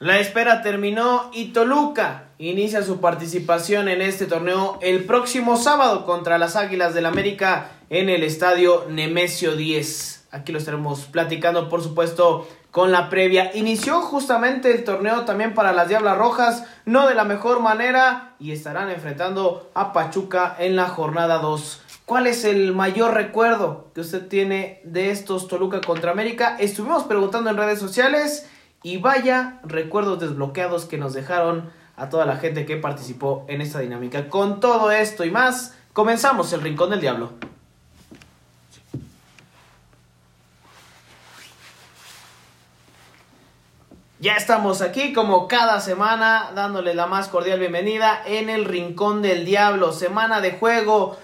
La espera terminó y Toluca inicia su participación en este torneo el próximo sábado contra las Águilas del América en el estadio Nemesio 10. Aquí lo estaremos platicando, por supuesto, con la previa. Inició justamente el torneo también para las Diablas Rojas, no de la mejor manera, y estarán enfrentando a Pachuca en la jornada 2. ¿Cuál es el mayor recuerdo que usted tiene de estos Toluca contra América? Estuvimos preguntando en redes sociales y vaya recuerdos desbloqueados que nos dejaron a toda la gente que participó en esta dinámica. Con todo esto y más, comenzamos el Rincón del Diablo. Ya estamos aquí como cada semana dándole la más cordial bienvenida en el Rincón del Diablo. Semana de juego,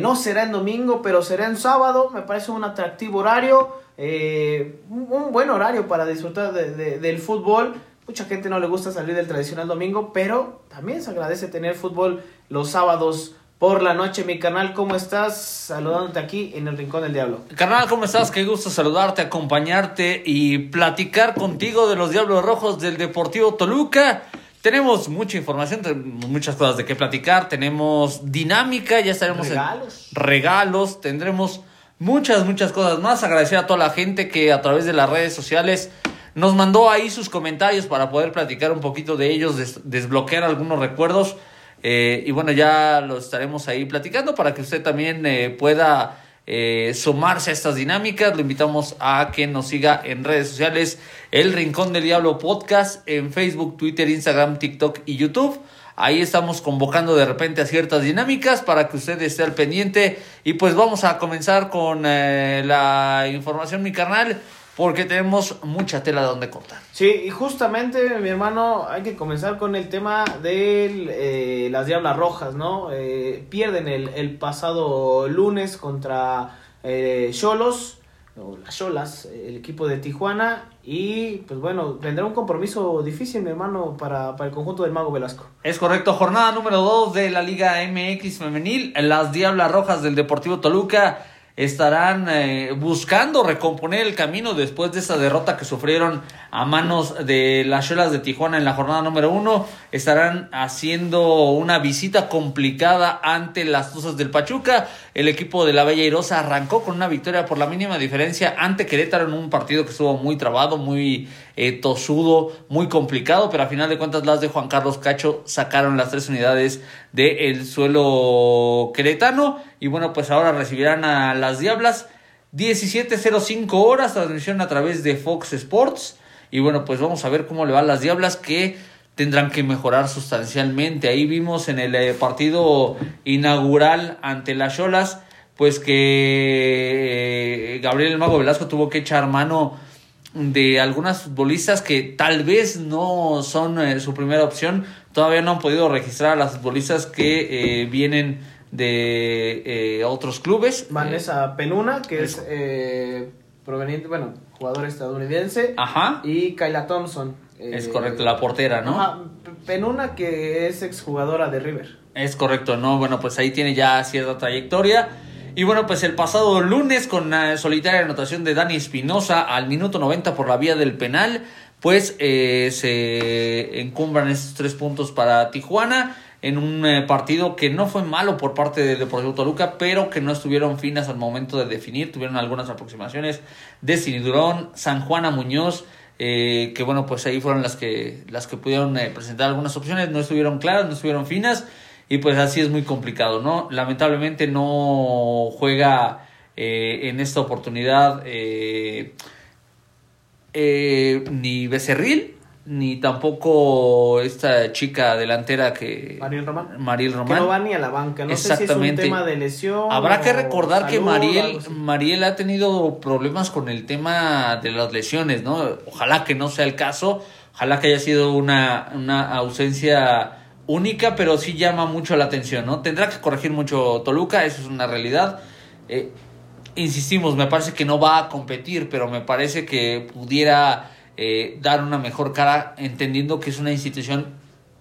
no será en domingo, pero será en sábado. Me parece un atractivo horario, un buen horario para disfrutar del fútbol. Mucha gente no le gusta salir del tradicional domingo, pero también se agradece tener fútbol los sábados por la noche. Mi carnal, ¿cómo estás? Saludándote aquí en el Rincón del Diablo. Carnal, ¿cómo estás? Qué gusto saludarte, acompañarte y platicar contigo de los Diablos Rojos del Deportivo Toluca. Tenemos mucha información, tenemos muchas cosas de qué platicar, tenemos dinámica, ya estaremos regalos, tendremos muchas cosas más. Agradecer a toda la gente que a través de las redes sociales nos mandó ahí sus comentarios para poder platicar un poquito de ellos, desbloquear algunos recuerdos. Y bueno, ya lo estaremos ahí platicando para que usted también pueda sumarse a estas dinámicas. Lo invitamos a que nos siga en redes sociales, El Rincón del Diablo Podcast, en Facebook, Twitter, Instagram, TikTok y YouTube. Ahí estamos convocando de repente a ciertas dinámicas para que usted esté al pendiente. Y pues vamos a comenzar con la información, mi carnal, porque tenemos mucha tela de donde cortar. Sí, y justamente, mi hermano, hay que comenzar con el tema de las Diablas Rojas, ¿no? Pierden el pasado lunes contra Xolos, o las Xolas, el equipo de Tijuana. Y, pues bueno, vendrá un compromiso difícil, mi hermano, para el conjunto del Mago Velasco. Es correcto, jornada número 2 de la Liga MX Femenil. Las Diablas Rojas del Deportivo Toluca estarán buscando recomponer el camino después de esa derrota que sufrieron a manos de las Xolas de Tijuana en la jornada número 1. Estarán haciendo una visita complicada ante las Tuzas del Pachuca. El equipo de la Bella Airosa arrancó con una victoria por la mínima diferencia ante Querétaro en un partido que estuvo muy trabado, muy tosudo, muy complicado, pero a final de cuentas las de Juan Carlos Cacho sacaron las 3 unidades del suelo queretano. Y bueno, pues ahora recibirán a las Diablas, 17:05 horas, transmisión a través de Fox Sports. Y bueno, pues vamos a ver cómo le van las Diablas, que tendrán que mejorar sustancialmente. Ahí vimos en el partido inaugural ante las Xolas, pues que Gabriel el Mago Velasco tuvo que echar mano de algunas futbolistas que tal vez no son su primera opción. Todavía no han podido registrar a las futbolistas que vienen de otros clubes. Vanessa Penuna, que es proveniente, bueno, jugadora estadounidense. Ajá. Y Kayla Thompson. Es correcto, la portera, ¿no? Ajá, Penuna, que es exjugadora de River. Es correcto, ¿no? Bueno, pues ahí tiene ya cierta trayectoria. Y bueno, pues el pasado lunes, con la solitaria anotación de Dani Espinosa al minuto 90 por la vía del penal, pues se encumbran estos 3 puntos para Tijuana en un partido que no fue malo por parte del Deportivo Toluca, pero que no estuvieron finas al momento de definir. Tuvieron algunas aproximaciones de Cinturón, San Juana Muñoz, que bueno, pues ahí fueron las que pudieron presentar algunas opciones. No estuvieron claras, no estuvieron finas. Y pues así es muy complicado, ¿no? Lamentablemente no juega en esta oportunidad ni Becerril, ni tampoco esta chica delantera que... Mariel Román. Que no va ni a la banca, no sé si es un tema de lesión. Habrá que recordar que Mariel ha tenido problemas con el tema de las lesiones, ¿no? Ojalá que no sea el caso, ojalá que haya sido una ausencia única, pero sí llama mucho la atención, ¿no? Tendrá que corregir mucho Toluca, eso es una realidad. Insistimos, me parece que no va a competir, pero me parece que pudiera dar una mejor cara, entendiendo que es una institución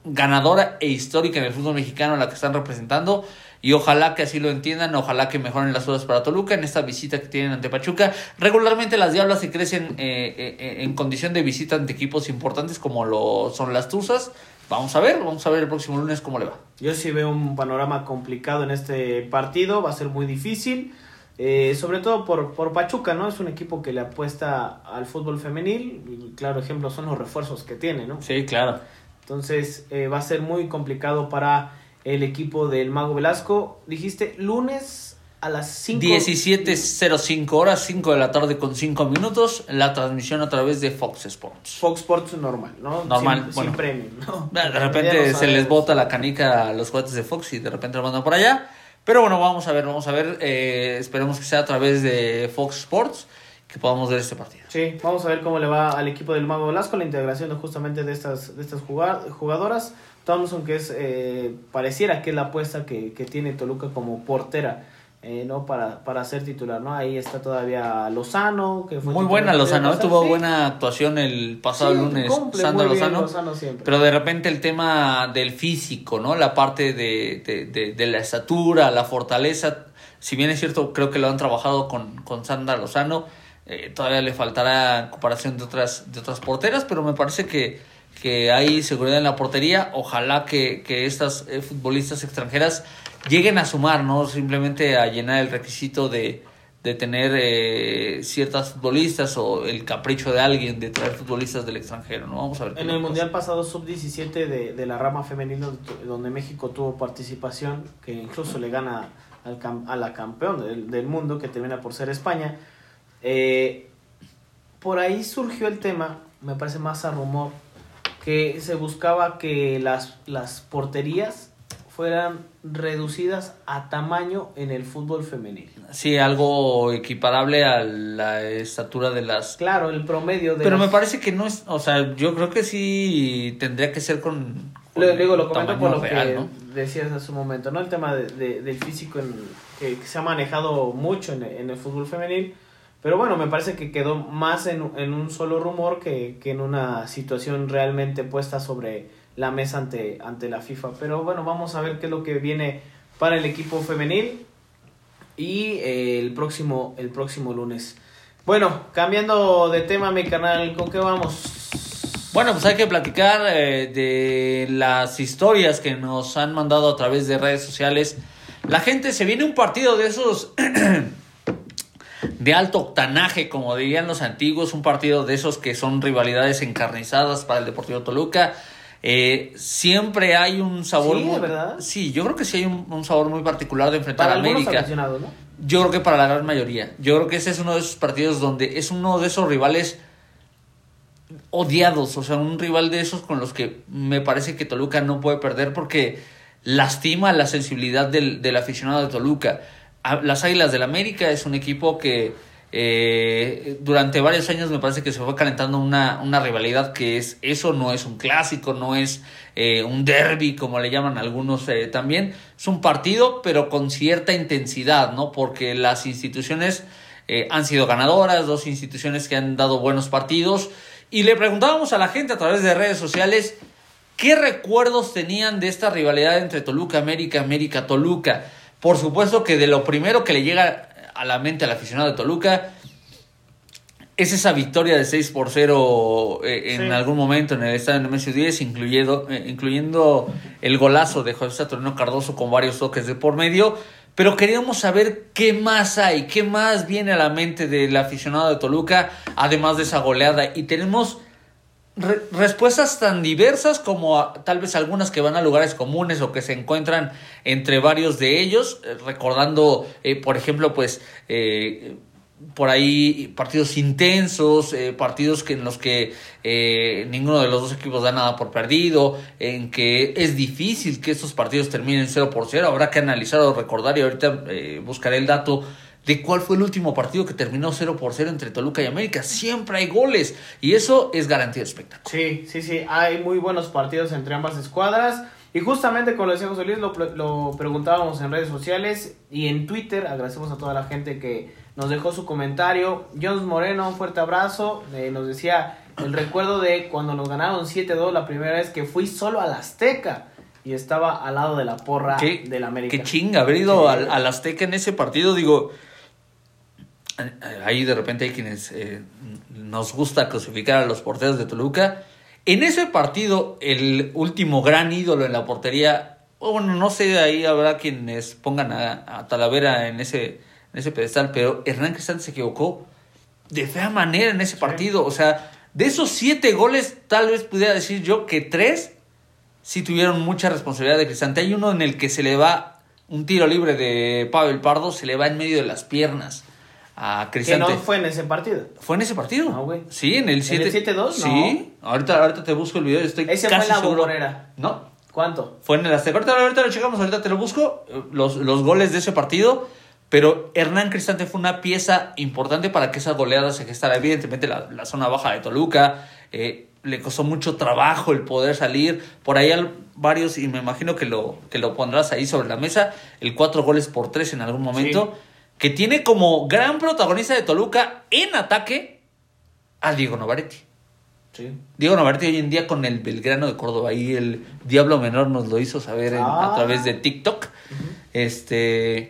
ganadora e histórica en el fútbol mexicano la que están representando, y ojalá que así lo entiendan, ojalá que mejoren las cosas para Toluca en esta visita que tienen ante Pachuca. Regularmente las Diablas se crecen en condición de visita ante equipos importantes como lo son las Tuzas. Vamos a ver el próximo lunes cómo le va. Yo sí veo un panorama complicado en este partido, va a ser muy difícil, sobre todo por Pachuca, ¿no? Es un equipo que le apuesta al fútbol femenil, y claro ejemplo son los refuerzos que tiene, ¿no? Sí, claro. Entonces va a ser muy complicado para el equipo del Mago Velasco. Dijiste lunes a las 5. 17:05 horas, 5 de la tarde con 5 minutos. La transmisión a través de Fox Sports. Fox Sports normal, ¿no? Normal, sin premium, ¿no? De repente se les bota la canica a los juguetes de Fox y de repente lo mandan por allá. Pero bueno, vamos a ver. Esperemos que sea a través de Fox Sports que podamos ver este partido. Sí, vamos a ver cómo le va al equipo del Mago Velasco, la integración de justamente de estas jugadoras. Thompson, que es pareciera que es la apuesta que tiene Toluca como portera, ¿no? Para ser titular, ¿no? Ahí está todavía Lozano, que fue muy buena Lozano, tuvo buena actuación el pasado lunes, Sandra Lozano siempre. Pero de repente el tema del físico, ¿no? La parte de la estatura, la fortaleza, si bien es cierto, creo que lo han trabajado con Sandra Lozano. Todavía le faltará en comparación de otras porteras, pero me parece que hay seguridad en la portería. Ojalá que estas futbolistas extranjeras lleguen a sumar, no simplemente a llenar el requisito de tener ciertas futbolistas o el capricho de alguien de traer futbolistas del extranjero, ¿no? Vamos a ver. En el mundial pasado sub-17 de la rama femenina, donde México tuvo participación, que incluso le gana a la campeona del mundo, que termina por ser España. Por ahí surgió el tema, me parece más a rumor, que se buscaba que las porterías fueran reducidas a tamaño en el fútbol femenil. Sí, algo equiparable a la estatura de las... Claro, el promedio de... Pero me parece que no es... O sea, yo creo que sí tendría que ser con lo comento por lo real, que ¿no? decías hace un momento, ¿no? El tema del físico que se ha manejado mucho en el fútbol femenil. Pero bueno, me parece que quedó más en un solo rumor que en una situación realmente puesta sobre la mesa ante la FIFA. Pero bueno, vamos a ver qué es lo que viene para el equipo femenil y el próximo lunes. Bueno, cambiando de tema, mi carnal, ¿con qué vamos? Bueno, pues hay que platicar de las historias que nos han mandado a través de redes sociales. La gente se viene un partido de esos... de alto octanaje, como dirían los antiguos, un partido de esos que son rivalidades encarnizadas para el Deportivo Toluca. Siempre hay un sabor, sí, muy, ¿verdad? Sí, yo creo que sí hay un sabor muy particular de enfrentar a América, ¿no? Yo creo que para la gran mayoría, yo creo que ese es uno de esos partidos donde es uno de esos rivales odiados, o sea, un rival de esos con los que me parece que Toluca no puede perder porque lastima la sensibilidad del aficionado de Toluca. Las Águilas del América es un equipo que durante varios años me parece que se fue calentando una rivalidad que es eso, no es un clásico, no es un derbi como le llaman algunos también, es un partido pero con cierta intensidad, ¿no? Porque las instituciones han sido ganadoras, dos instituciones que han dado buenos partidos, y le preguntábamos a la gente a través de redes sociales qué recuerdos tenían de esta rivalidad entre Toluca-América, América-Toluca. Por supuesto que de lo primero que le llega a la mente al aficionado de Toluca es esa victoria de 6-0 en algún momento en el estadio Nemesio 10, incluyendo el golazo de José Saturnino Cardoso con varios toques de por medio. Pero queríamos saber qué más hay, qué más viene a la mente del aficionado de Toluca, además de esa goleada. Y tenemos respuestas tan diversas como tal vez algunas que van a lugares comunes o que se encuentran entre varios de ellos, recordando por ejemplo pues por ahí partidos intensos, partidos en los que ninguno de los dos equipos da nada por perdido, en que es difícil que estos partidos terminen 0-0. Habrá que analizar o recordar, y ahorita buscaré el dato de cuál fue el último partido que terminó 0-0 entre Toluca y América. Siempre hay goles y eso es garantía de espectáculo. Sí, hay muy buenos partidos entre ambas escuadras, y justamente como lo decía José Luis, lo preguntábamos en redes sociales y en Twitter. Agradecemos a toda la gente que nos dejó su comentario. Jones Moreno, un fuerte abrazo, nos decía el recuerdo de cuando nos ganaron 7-2 la primera vez que fui solo al Azteca. y estaba al lado de la porra del América. Qué chinga haber ido al Azteca en ese partido. Digo, ahí de repente hay quienes nos gusta clasificar a los porteros de Toluca. En ese partido, el último gran ídolo en la portería, bueno, no sé, ahí habrá quienes pongan a Talavera en ese pedestal, pero Hernán Cristante se equivocó de fea manera en ese partido. O sea, de esos 7 goles, tal vez pudiera decir yo que 3 sí tuvieron mucha responsabilidad de Cristante. Hay uno en el que se le va un tiro libre de Pavel Pardo, se le va en medio de las piernas a Cristante. Que no fue en ese partido. ¿Fue en ese partido? No, güey. Sí, en el 7. ¿En el 7-2? Sí. No. Ahorita te busco el video. Estoy casi seguro. Ese fue la Bombonera. ¿No? ¿Cuánto? Fue en el Azteca. Ahorita lo checamos, ahorita te lo busco. Los goles de ese partido. Pero Hernán Cristante fue una pieza importante para que esa goleada se gestara. Evidentemente la zona baja de Toluca, le costó mucho trabajo el poder salir. Por ahí hay varios, y me imagino que lo pondrás ahí sobre la mesa, el 4-3 en algún momento, sí, que tiene como gran protagonista de Toluca en ataque a Diego Novaretti. Sí. Diego Novaretti hoy en día con el Belgrano de Córdoba, ahí el Diablo Menor nos lo hizo saber a través de TikTok. Uh-huh.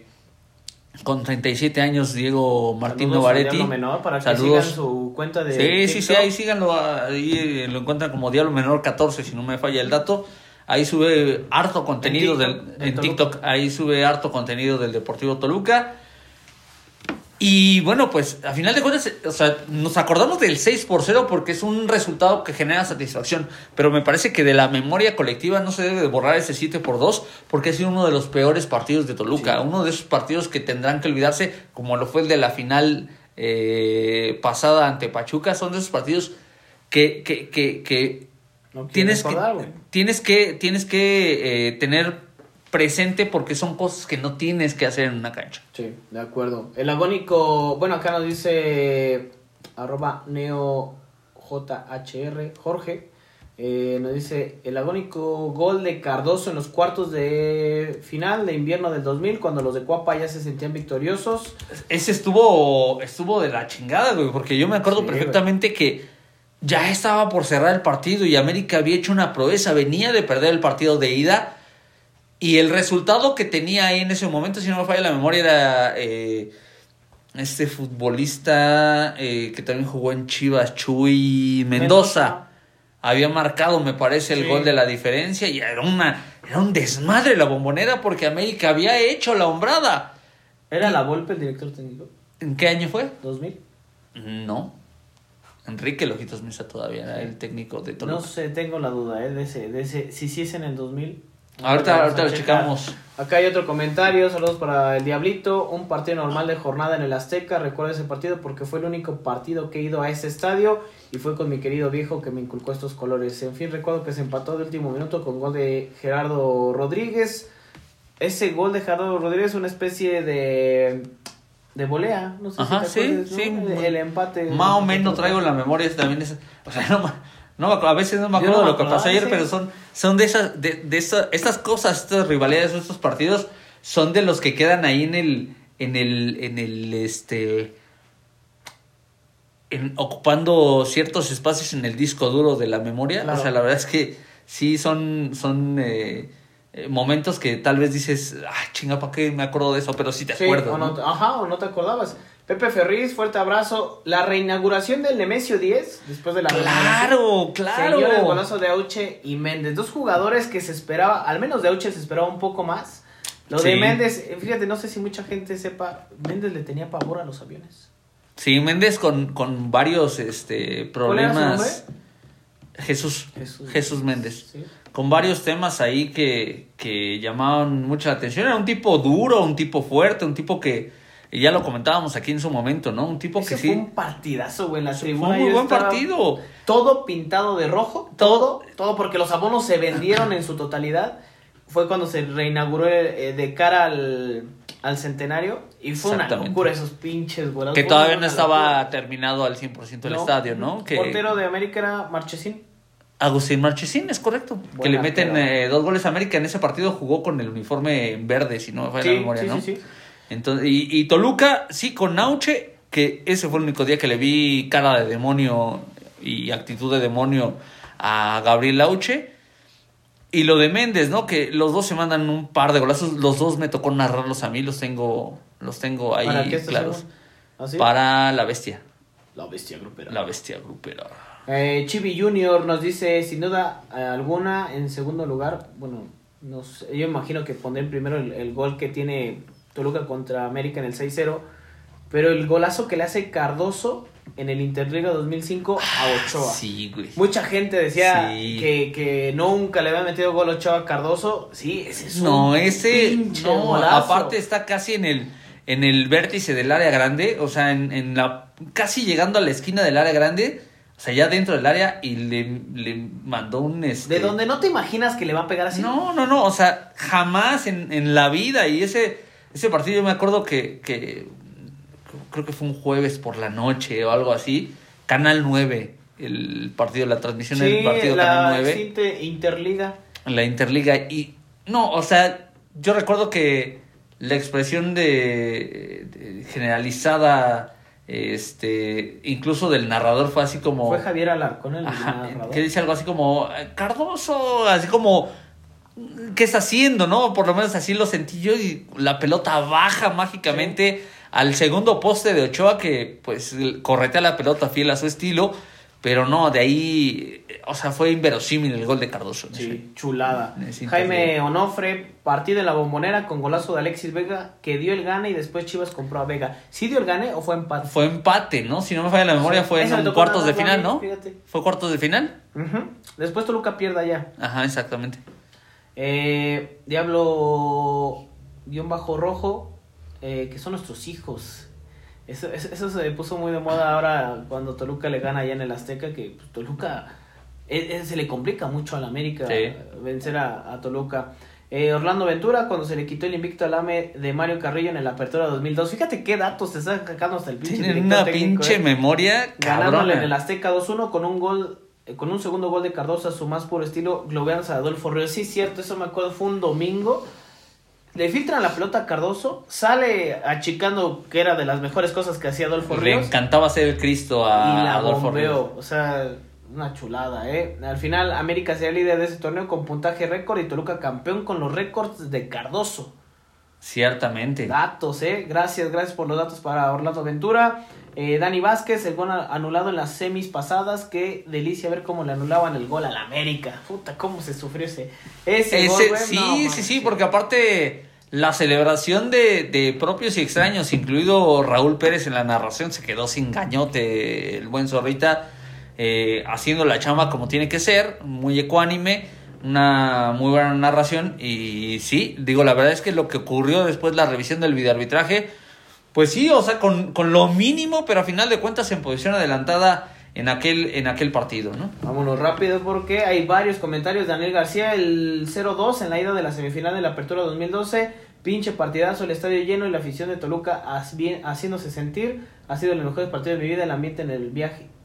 Con 37 años, Diego Martín Novaretti. Saludos a Diablo Menor, para que sigan su cuenta de TikTok. Sí, ahí síganlo. Ahí lo encuentran como Diablo Menor 14, si no me falla el dato. Ahí sube harto contenido en TikTok. Ahí sube harto contenido del Deportivo Toluca. Y bueno, pues, a final de cuentas, o sea, nos acordamos del 6-0 porque es un resultado que genera satisfacción. Pero me parece que de la memoria colectiva no se debe de borrar ese 7-2 porque ha sido uno de los peores partidos de Toluca. Sí. Uno de esos partidos que tendrán que olvidarse, como lo fue el de la final pasada ante Pachuca. Son de esos partidos que no tienes que tener presente porque son cosas que no tienes que hacer en una cancha. Sí, de acuerdo. El agónico, bueno, acá nos dice @neojhr Jorge, nos dice el agónico gol de Cardozo en los cuartos de final de invierno del 2000, cuando los de Cuapa ya se sentían victoriosos. Ese estuvo de la chingada, güey, porque yo me acuerdo perfectamente, güey, que ya estaba por cerrar el partido y América había hecho una proeza, venía de perder el partido de ida. Y el resultado que tenía ahí en ese momento, si no me falla la memoria, era este futbolista que también jugó en Chivas, Chuy Mendoza. Había marcado, me parece, el gol de la diferencia. Y era un desmadre la Bombonera porque América había hecho la hombrada. ¿Era La Volpe el director técnico? ¿En qué año fue? ¿2000? No. Enrique Lojitos Mesa todavía era el técnico de Toluca. No sé, tengo la duda de ese. Si es en el 2000... Ahorita lo checamos. Acá hay otro comentario. Saludos para el Diablito. Un partido normal de jornada en el Azteca. Recuerdo ese partido porque fue el único partido que he ido a ese estadio y fue con mi querido viejo que me inculcó estos colores. En fin, recuerdo que se empató de último minuto con gol de Gerardo Rodríguez. Ese gol de Gerardo Rodríguez, una especie de volea, no sé. Ajá, si te acuerdas, sí, ¿no? Sí, el empate. Más o menos traigo la memoria también es, o sea, no, a veces no me acuerdo de lo que pasó ayer, pero son de esas, de esas, estas cosas, estas rivalidades, estos partidos, son de los que quedan ahí en ocupando ciertos espacios en el disco duro de la memoria. Claro. O sea, la verdad es que sí son momentos que tal vez dices, chinga, ¿para qué me acuerdo de eso? Pero sí te acuerdas. ¿no? Ajá, o no te acordabas. Pepe Ferriz, fuerte abrazo. La reinauguración del Nemesio 10, después de la... ¡Claro! Señores, golazo de Auche y Méndez. Dos jugadores que se esperaba, al menos de Auche se esperaba un poco más. Lo de Méndez, fíjate, no sé si mucha gente sepa, Méndez le tenía pavor a los aviones. Sí, Méndez con varios problemas. Jesús Méndez. Sí. Con varios temas ahí que llamaban mucha la atención. Era un tipo duro, un tipo fuerte, un tipo que... Y ya lo comentábamos aquí en su momento, ¿no? Un tipo ese que sí... Fue un partidazo, güey, en la tribuna. Fue un muy buen partido. Todo pintado de rojo. Todo porque los abonos se vendieron en su totalidad. Fue cuando se reinauguró de cara al centenario. Y fue una locura esos pinches golazos. Que todavía no estaba terminado al 100% el estadio, ¿no? El portero de América era Marchesín. Agustín Marchesín, es correcto. Buena, que le meten 2 goles a América. En ese partido jugó con el uniforme verde, si no me falla la memoria, ¿no? Sí. Entonces, y Toluca, sí, con Auche, que ese fue el único día que le vi cara de demonio y actitud de demonio a Gabriel Auche. Y lo de Méndez, ¿no? Que los dos se mandan un par de golazos. Los dos me tocó narrarlos a mí. Los tengo ahí claros. ¿Ah, sí? Para La Bestia. La Bestia Grupera. Chibi Junior nos dice, sin duda alguna, en segundo lugar, bueno, no sé, yo imagino que pondré primero el gol que tiene Toluca contra América en el 6-0. Pero el golazo que le hace Cardozo en el Interliga 2005 a Ochoa. Sí, güey. Mucha gente decía que nunca le había metido gol Ochoa a Cardozo. Sí, ese es un golazo. Aparte está casi en el vértice del área grande, o sea, en la casi llegando a la esquina del área grande, o sea, ya dentro del área, y le mandó un de donde no te imaginas que le va a pegar así. No, o sea, jamás en la vida. Y ese partido yo me acuerdo que creo que fue un jueves por la noche o algo así, Canal 9, el partido, la transmisión del partido Canal 9. Sí, la Interliga. Y no, o sea, yo recuerdo que la expresión de generalizada, incluso del narrador, fue así como... Fue Javier Alarcón el narrador. Que dice algo así como, Cardozo, así como... ¿Qué está haciendo, no? Por lo menos así lo sentí yo, y la pelota baja mágicamente... Sí. Al segundo poste de Ochoa, que pues corretea la pelota fiel a su estilo, pero no, de ahí, o sea, fue inverosímil el gol de Cardozo. Sí, chulada. Jaime Onofre, partido en la Bombonera con golazo de Alexis Vega, que dio el gane y después Chivas compró a Vega. ¿Sí dio el gane o fue empate? Fue empate, ¿no? Si no me falla la memoria, fue en cuartos de final, ¿no? Fíjate. ¿Fue cuartos de final? Uh-huh. Después Toluca pierde allá. Ajá, exactamente. Diablo_rojo. Que son nuestros hijos. Eso se puso muy de moda ahora cuando Toluca le gana allá en el Azteca, que pues, Toluca se le complica mucho al América vencer a Toluca. Orlando Ventura, cuando se le quitó el invicto al AME de Mario Carrillo en el Apertura 2002. Fíjate qué datos te están sacando hasta el pinche. Tienen una técnico, pinche memoria, cabrón. Ganándole en el Azteca 2-1 con un gol, con un segundo gol de Cardozo a su más puro estilo, globeanza de Adolfo Río. Sí, cierto, eso me acuerdo, fue un domingo. Le filtran la pelota a Cardozo, sale achicando, que era de las mejores cosas que hacía Adolfo Ríos. Le encantaba hacer el Cristo a Adolfo bombeó, Ríos. O sea, una chulada, ¿eh? Al final, América sería líder de ese torneo con puntaje récord y Toluca campeón con los récords de Cardozo. Ciertamente. Datos, ¿eh? Gracias por los datos para Orlando Ventura. Dani Vázquez, el gol anulado en las semis pasadas. Qué delicia ver cómo le anulaban el gol al América. Puta, cómo se sufrió ese gol, güey. Sí, no, sí, porque aparte la celebración de propios y extraños, incluido Raúl Pérez en la narración, se quedó sin gañote el buen Zorrita, haciendo la chamba como tiene que ser, muy ecuánime, una muy buena narración. Y sí, digo, la verdad es que lo que ocurrió después, la revisión del videoarbitraje, pues sí, o sea, con lo mínimo, pero a final de cuentas en posición adelantada en aquel partido, ¿no? Vámonos rápido porque hay varios comentarios. Daniel García, el 0-2 en la ida de la semifinal de la Apertura 2012. Pinche partidazo, el estadio lleno y la afición de Toluca haciéndose sentir. Ha sido el mejor partido de mi vida, el ambiente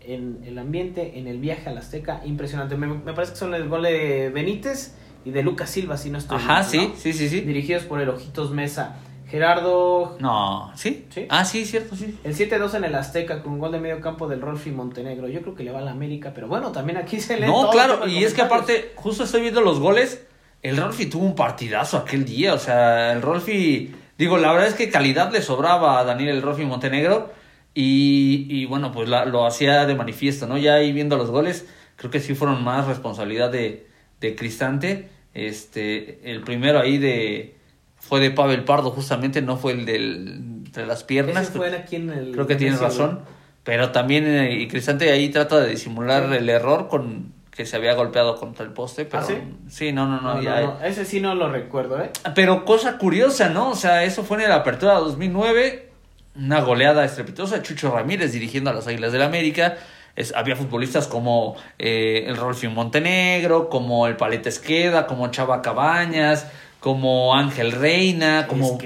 en el viaje al Azteca, impresionante. Me parece que son el gol de Benítez y de Lucas Silva, si no estoy mal. Ajá, viendo, sí, ¿no? Sí. Dirigidos por el Ojitos Mesa. Gerardo... No, ¿sí? Ah, sí, cierto, sí. El 7-2 en el Azteca con un gol de medio campo del Rolfi Montenegro. Yo creo que le va a la América, pero bueno, también aquí se lee. No, claro, y es que aparte, justo estoy viendo los goles. El Rolfi tuvo un partidazo aquel día, o sea, el Rolfi... Digo, la verdad es que calidad le sobraba a Daniel el Rolfi Montenegro y bueno, pues lo hacía de manifiesto, ¿no? Ya ahí viendo los goles, creo que sí fueron más responsabilidad de Cristante. El primero ahí fue de Pavel Pardo, justamente, no fue el entre las piernas. Ese fue aquí en el... Creo que tienes razón. Pero también Cristante ahí trata de disimular el error con que se había golpeado contra el poste. Pero, ¿ah, sí? Sí, no. Ese sí no lo recuerdo, ¿eh? Pero cosa curiosa, ¿no? O sea, eso fue en la Apertura 2009. Una goleada estrepitosa. Chucho Ramírez dirigiendo a las Águilas del América. Había futbolistas como el Rolfi Montenegro, como el Paleta Esqueda, como Chava Cabañas... como Ángel Reina, como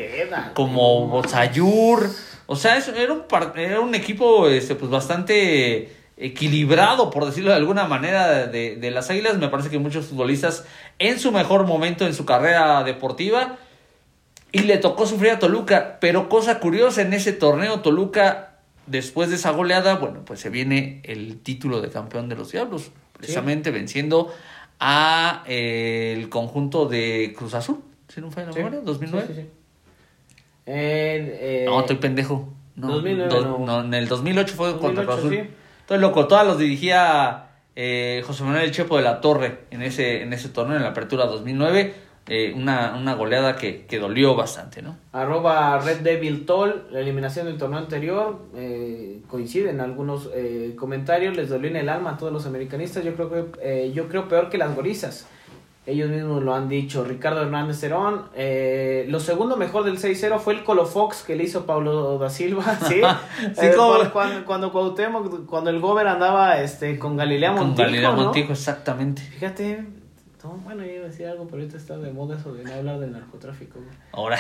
Bozayur. O sea, era un equipo pues bastante equilibrado, por decirlo de alguna manera, de las Águilas. Me parece que muchos futbolistas en su mejor momento en su carrera deportiva, y le tocó sufrir a Toluca. Pero cosa curiosa, en ese torneo Toluca, después de esa goleada, bueno, pues se viene el título de campeón de los Diablos, precisamente venciendo a el conjunto de Cruz Azul, si no falla la memoria, 2009. Sí, sí, sí. No, estoy pendejo. No, 2009, no, en el 2008 fue 2008, contra Cruz Azul. Sí. Estoy loco, todas los dirigía José Manuel Chepo de la Torre en ese torneo, en la apertura 2009. Una goleada que dolió bastante, ¿no? @RedDevilTol, la eliminación del torneo anterior, coinciden algunos comentarios, les dolió en el alma a todos los americanistas, yo creo peor que las gorizas, ellos mismos lo han dicho. Ricardo Hernández Cerón, lo segundo mejor del 6-0 fue el Colo Fox que le hizo Paulo da Silva, ¿sí? Sí, cuando Cuauhtémoc, cuando el Gober andaba con Galilea Montijo, ¿no? Exactamente. Fíjate. No, bueno, yo iba a decir algo, pero ahorita está de moda eso de no hablar del narcotráfico. Ahora.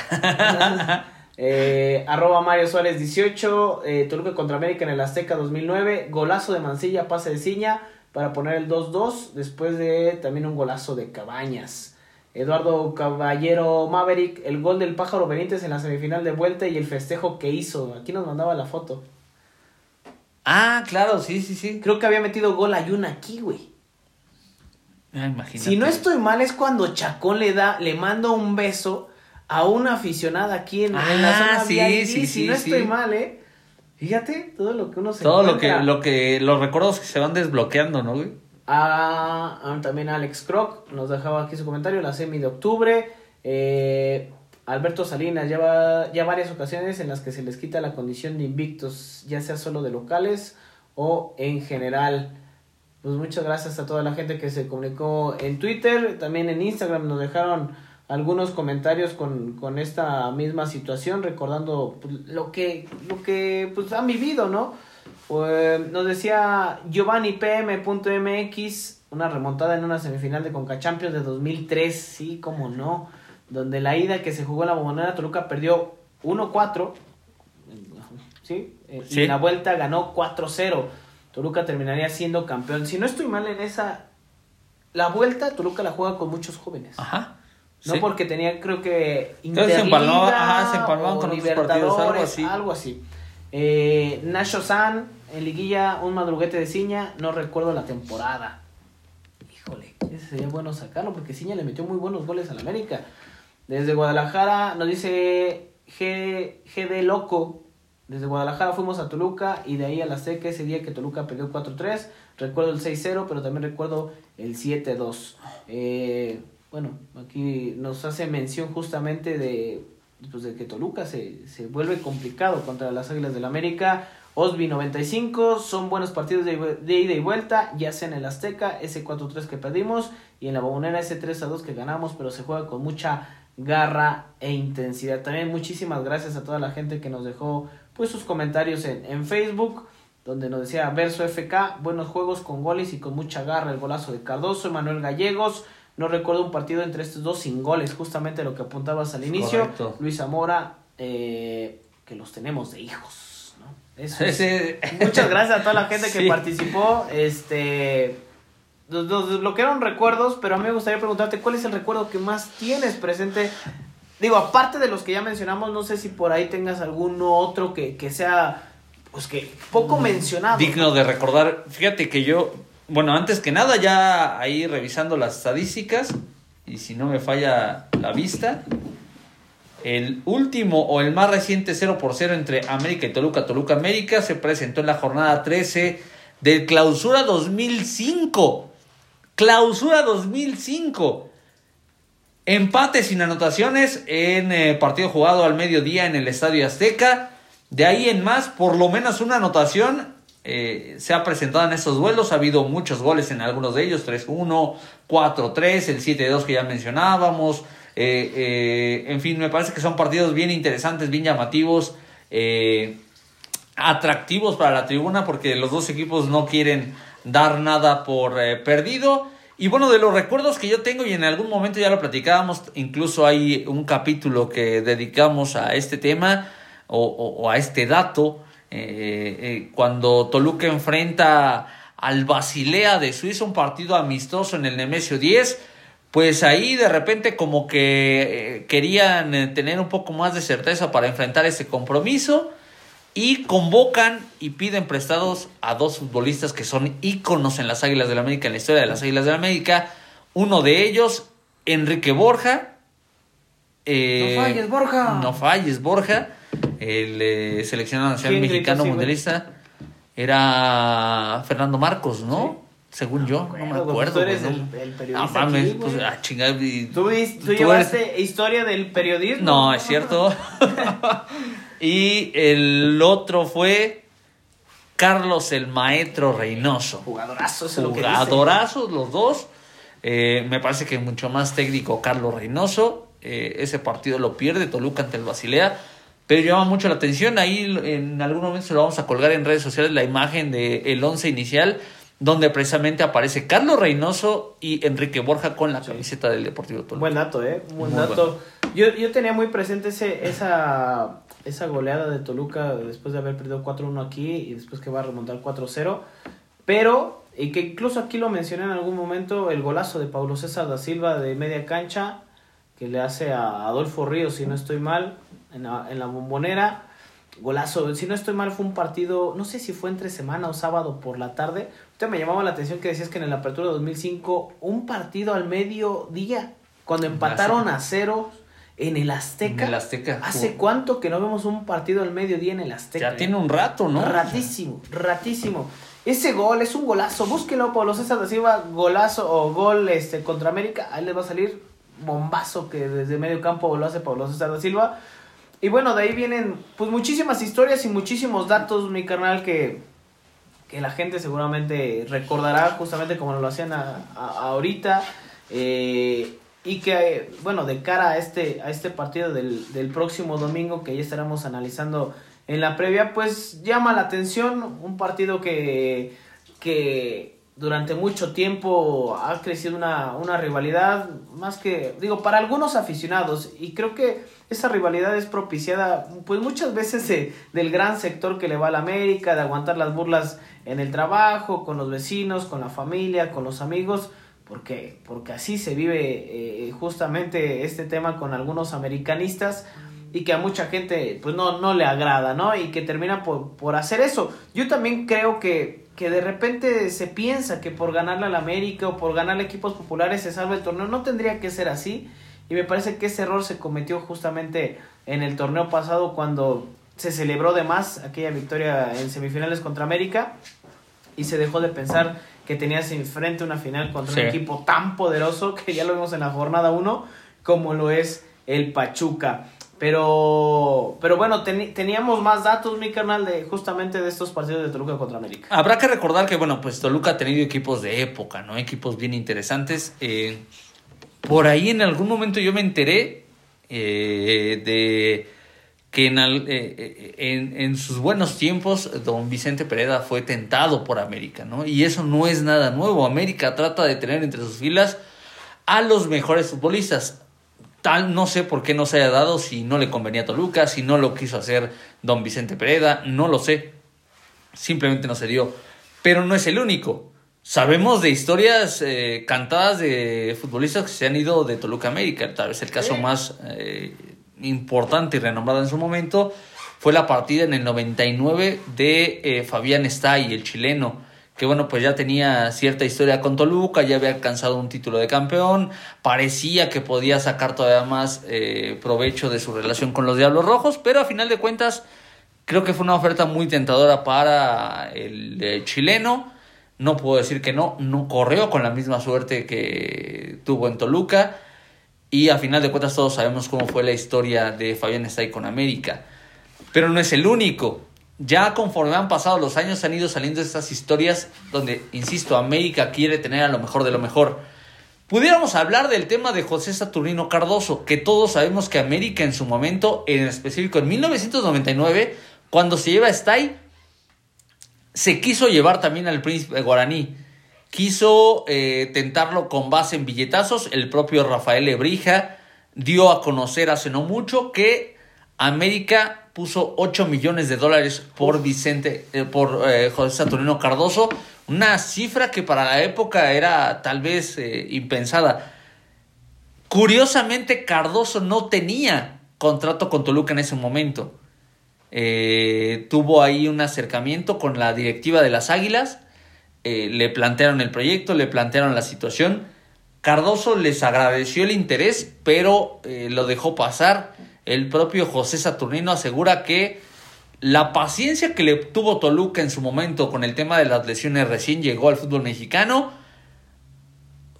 @MarioSuárez18, Toluca contra América en el Azteca 2009. Golazo de Mancilla, pase de Ciña para poner el 2-2. Después de también un golazo de Cabañas. Eduardo Caballero Maverick, el gol del Pájaro Benítez en la semifinal de vuelta y el festejo que hizo. Aquí nos mandaba la foto. Ah, claro, sí, sí, sí. Creo que había metido gol Ayuna aquí, güey. Imagínate. Si no estoy mal, es cuando Chacón le manda un beso a una aficionada aquí en la zona. Sí, VIP. Sí, si no estoy mal, fíjate todo lo que uno se todo encuentra. Los recuerdos que se van desbloqueando, ¿no, güey? También Alex Croc nos dejaba aquí su comentario, la semi de octubre. Alberto Salinas, ya varias ocasiones en las que se les quita la condición de invictos, ya sea solo de locales o en general. Pues muchas gracias a toda la gente que se comunicó en Twitter, también en Instagram nos dejaron algunos comentarios con esta misma situación, recordando pues, lo que pues han vivido, ¿no? Nos decía Giovanni PM.mx, una remontada en una semifinal de Conca Champions de 2003, sí, cómo no, donde la ida que se jugó en la Bombonera, Toluca perdió 1-4, ¿sí? Sí. Y la vuelta ganó 4-0. Toluca terminaría siendo campeón. Si no estoy mal en esa... La vuelta, Toluca la juega con muchos jóvenes. Ajá. No sí. Porque tenía, creo que... Entonces se empalmaban con los partidos, algo así. Algo así. Nacho San, en liguilla, un madruguete de Ciña. No recuerdo la temporada. Híjole, ese sería bueno sacarlo, porque Ciña le metió muy buenos goles al América. Desde Guadalajara, nos dice GD Loco... Desde Guadalajara fuimos a Toluca y de ahí a la Azteca ese día que Toluca perdió 4-3. Recuerdo el 6-0, pero también recuerdo el 7-2. Bueno, aquí nos hace mención justamente de que Toluca se vuelve complicado contra las Águilas del América. Osby 95, son buenos partidos de ida y vuelta, ya sea en el Azteca, ese 4-3 que perdimos, y en la Bombonera ese 3-2 que ganamos, pero se juega con mucha garra e intensidad. También muchísimas gracias a toda la gente que nos dejó pues sus comentarios en Facebook, donde nos decía Verso FK, buenos juegos con goles y con mucha garra, el golazo de Cardoso, Manuel Gallegos, no recuerdo un partido entre estos dos sin goles, justamente lo que apuntabas al inicio. Correcto. Luis Zamora, que los tenemos de hijos, ¿no? Eso es. Sí. Muchas gracias a toda la gente que participó, nos desbloquearon recuerdos, pero a mí me gustaría preguntarte, ¿cuál es el recuerdo que más tienes presente? Digo, aparte de los que ya mencionamos, no sé si por ahí tengas alguno otro que sea, pues que poco mencionado. Digno de recordar. Fíjate que yo, bueno, antes que nada, ya ahí revisando las estadísticas, y si no me falla la vista, el último o el más reciente 0-0 entre América y Toluca América, se presentó en la jornada 13 del Clausura 2005. Clausura 2005. Empate sin anotaciones en partido jugado al mediodía en el Estadio Azteca. De ahí en más, por lo menos una anotación se ha presentado en estos duelos. Ha habido muchos goles en algunos de ellos. 3-1, 4-3, el 7-2 que ya mencionábamos. En fin, me parece que son partidos bien interesantes, bien llamativos. Atractivos para la tribuna porque los dos equipos no quieren dar nada por perdido. Y bueno, de los recuerdos que yo tengo, y en algún momento ya lo platicábamos, incluso hay un capítulo que dedicamos a este tema o a este dato, cuando Toluca enfrenta al Basilea de Suiza, un partido amistoso en el Nemesio 10, pues ahí de repente como que querían tener un poco más de certeza para enfrentar ese compromiso, y convocan y piden prestados a dos futbolistas que son íconos en las Águilas del América, en la historia de las Águilas del América. Uno de ellos, Enrique Borja. No falles, Borja. El seleccionado nacional mexicano mundialista. Era Fernando Marcos, ¿no? Sí. Según yo, no me acuerdo. Tú eres el periodista. No mames, aquí, pues a chingar. ¿Tú llevaste historia del periodismo? No, es cierto. Y el otro fue Carlos el Maestro Reynoso. Jugadorazos, jugadorazos los dos. Me parece que mucho más técnico Carlos Reynoso. Ese partido lo pierde Toluca ante el Basilea. Pero llama mucho la atención. Ahí en algún momento se lo vamos a colgar en redes sociales la imagen del once inicial, donde precisamente aparece Carlos Reynoso y Enrique Borja con la camiseta del Deportivo Toluca. Buen dato, Buen dato. Bueno. Yo tenía muy presente esa goleada de Toluca después de haber perdido 4-1 aquí y después que va a remontar 4-0. Pero, y que incluso aquí lo mencioné en algún momento, el golazo de Paulo César da Silva de media cancha, que le hace a Adolfo Ríos, si no estoy mal, en la Bombonera. Golazo, si no estoy mal, fue un partido, no sé si fue entre semana o sábado por la tarde. Usted me llamaba la atención que decías que en el Apertura 2005, un partido al mediodía, cuando empataron a cero en el Azteca. ¿Hace cuánto que no vemos un partido al mediodía en el Azteca? Ya tiene un rato, ¿no? Ratísimo. Ese gol es un golazo, búsquelo, Pablo César da Silva, golazo o gol contra América, ahí les va a salir bombazo que desde medio campo lo hace Pablo César da Silva. Y bueno, de ahí vienen pues muchísimas historias y muchísimos datos, mi carnal, que la gente seguramente recordará, justamente como lo hacían ahorita. Y que, bueno, de cara a este partido del próximo domingo, que ya estaremos analizando en la previa, pues llama la atención. Un partido que durante mucho tiempo ha crecido una rivalidad, más que, digo, para algunos aficionados, y creo que esa rivalidad es propiciada, pues muchas veces del gran sector que le va a la América, de aguantar las burlas en el trabajo, con los vecinos, con la familia, con los amigos, porque así se vive justamente este tema con algunos americanistas, y que a mucha gente pues no le agrada, ¿no? Y que termina por hacer eso. Yo también creo que de repente se piensa que por ganarle al América o por ganarle equipos populares se salva el torneo. No tendría que ser así, y me parece que ese error se cometió justamente en el torneo pasado, cuando se celebró de más aquella victoria en semifinales contra América y se dejó de pensar que tenías enfrente una final contra un equipo tan poderoso, que ya lo vimos en la jornada 1, como lo es el Pachuca. Pero bueno, teníamos más datos, mi carnal, justamente de estos partidos de Toluca contra América. Habrá que recordar que, bueno, pues Toluca ha tenido equipos de época, ¿no? Equipos bien interesantes. Por ahí en algún momento yo me enteré de que en sus buenos tiempos don Vicente Pereda fue tentado por América, ¿no? Y eso no es nada nuevo. América trata de tener entre sus filas a los mejores futbolistas. Tal, no sé por qué no se haya dado, si no le convenía a Toluca, si no lo quiso hacer don Vicente Pereda, no lo sé. Simplemente no se dio. Pero no es el único. Sabemos de historias cantadas de futbolistas que se han ido de Toluca a América. Tal vez el caso más importante y renombrado en su momento fue la partida en el 99 de Fabián Estay, el chileno, que bueno, pues ya tenía cierta historia con Toluca, ya había alcanzado un título de campeón, parecía que podía sacar todavía más provecho de su relación con los Diablos Rojos, pero a final de cuentas creo que fue una oferta muy tentadora para el chileno. No puedo decir que no corrió con la misma suerte que tuvo en Toluca, y a final de cuentas todos sabemos cómo fue la historia de Fabián Estay con América, pero no es el único. Ya conforme han pasado los años han ido saliendo estas historias donde, insisto, América quiere tener a lo mejor de lo mejor. Pudiéramos hablar del tema de José Saturnino Cardozo, que todos sabemos que América en su momento, en específico en 1999, cuando se lleva a Stay, se quiso llevar también al Príncipe Guaraní. Quiso tentarlo con base en billetazos. El propio Rafael Lebrija dio a conocer hace no mucho que América puso $8 millones por Vicente, por José Saturnino Cardozo, una cifra que para la época era tal vez impensada. Curiosamente, Cardozo no tenía contrato con Toluca en ese momento. Tuvo ahí un acercamiento con la directiva de las Águilas, le plantearon el proyecto, le plantearon la situación, Cardoso les agradeció el interés, pero lo dejó pasar. El propio José Saturnino asegura que la paciencia que le tuvo Toluca en su momento con el tema de las lesiones recién llegó al fútbol mexicano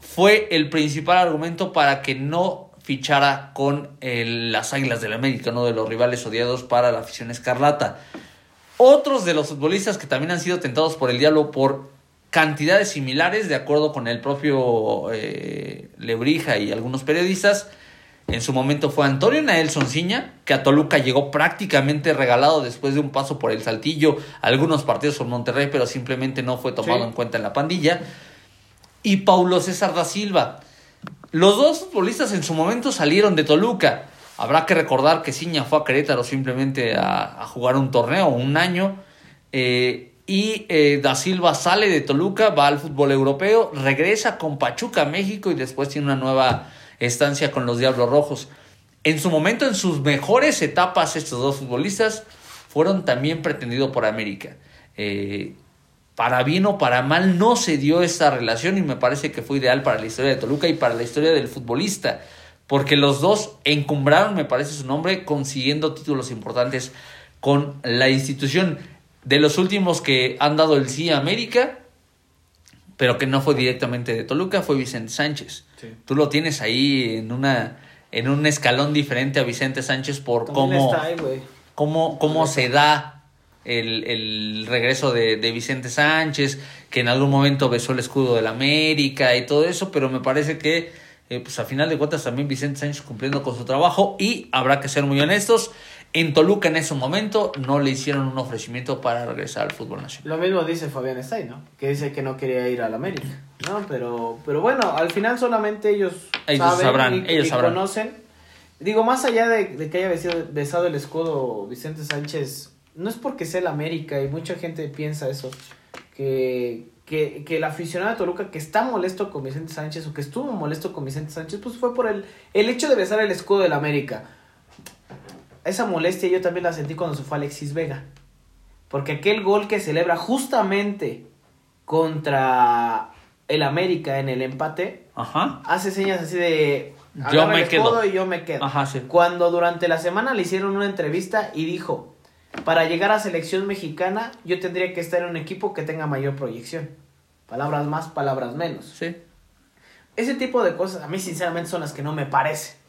fue el principal argumento para que no fichara con las Águilas del América, uno de los rivales odiados para la afición escarlata. Otros de los futbolistas que también han sido tentados por el diablo por cantidades similares, de acuerdo con el propio Lebrija y algunos periodistas, en su momento fue Antonio Nelson Ciña, que a Toluca llegó prácticamente regalado después de un paso por el Saltillo, algunos partidos por Monterrey, pero simplemente no fue tomado en cuenta en la pandilla, y Paulo César da Silva. Los dos futbolistas en su momento salieron de Toluca. Habrá que recordar que Ciña fue a Querétaro simplemente a jugar un torneo, un año, Da Silva sale de Toluca, va al fútbol europeo, regresa con Pachuca a México y después tiene una nueva estancia con los Diablos Rojos. En su momento, en sus mejores etapas, estos dos futbolistas fueron también pretendidos por América. Para bien o para mal no se dio esta relación y me parece que fue ideal para la historia de Toluca y para la historia del futbolista, porque los dos encumbraron, me parece su nombre, consiguiendo títulos importantes con la institución. De los últimos que han dado el sí a América, pero que no fue directamente de Toluca, fue Vicente Sánchez. Sí. Tú lo tienes ahí en un escalón diferente a Vicente Sánchez por cómo se da el regreso de Vicente Sánchez, que en algún momento besó el escudo del América y todo eso, pero me parece que pues a final de cuentas también Vicente Sánchez cumpliendo con su trabajo, y habrá que ser muy honestos, en Toluca en ese momento no le hicieron un ofrecimiento para regresar al fútbol nacional. Lo mismo dice Fabián Stay, ¿no? Que dice que no quería ir al América, ¿no? Pero bueno, al final solamente ellos sabrán. Conocen. Digo, más allá de que haya besado el escudo Vicente Sánchez, no es porque sea el América, y mucha gente piensa eso, que el aficionado de Toluca que está molesto con Vicente Sánchez, o que estuvo molesto con Vicente Sánchez, pues fue por el hecho de besar el escudo del América. Esa molestia yo también la sentí cuando se fue Alexis Vega. Porque aquel gol que celebra justamente contra el América en el empate, ajá, hace señas así de yo me quedo y yo me quedo. Ajá, sí. Cuando durante la semana le hicieron una entrevista y dijo, para llegar a selección mexicana yo tendría que estar en un equipo que tenga mayor proyección. Palabras más, palabras menos. Sí. Ese tipo de cosas a mí sinceramente son las que no me parecen.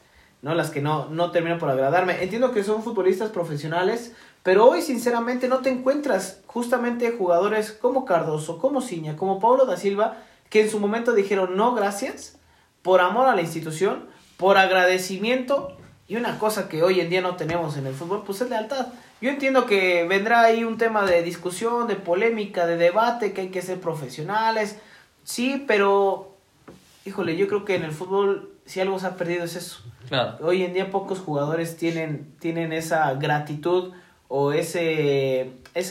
No, las que no terminan por agradarme. Entiendo que son futbolistas profesionales, pero hoy sinceramente no te encuentras justamente jugadores como Cardoso, como Ciña, como Paulo da Silva, que en su momento dijeron no gracias, por amor a la institución, por agradecimiento, y una cosa que hoy en día no tenemos en el fútbol, pues es lealtad. Yo entiendo que vendrá ahí un tema de discusión, de polémica, de debate, que hay que ser profesionales, sí, pero híjole, yo creo que en el fútbol si algo se ha perdido es eso. Claro. Hoy en día pocos jugadores tienen esa gratitud o esa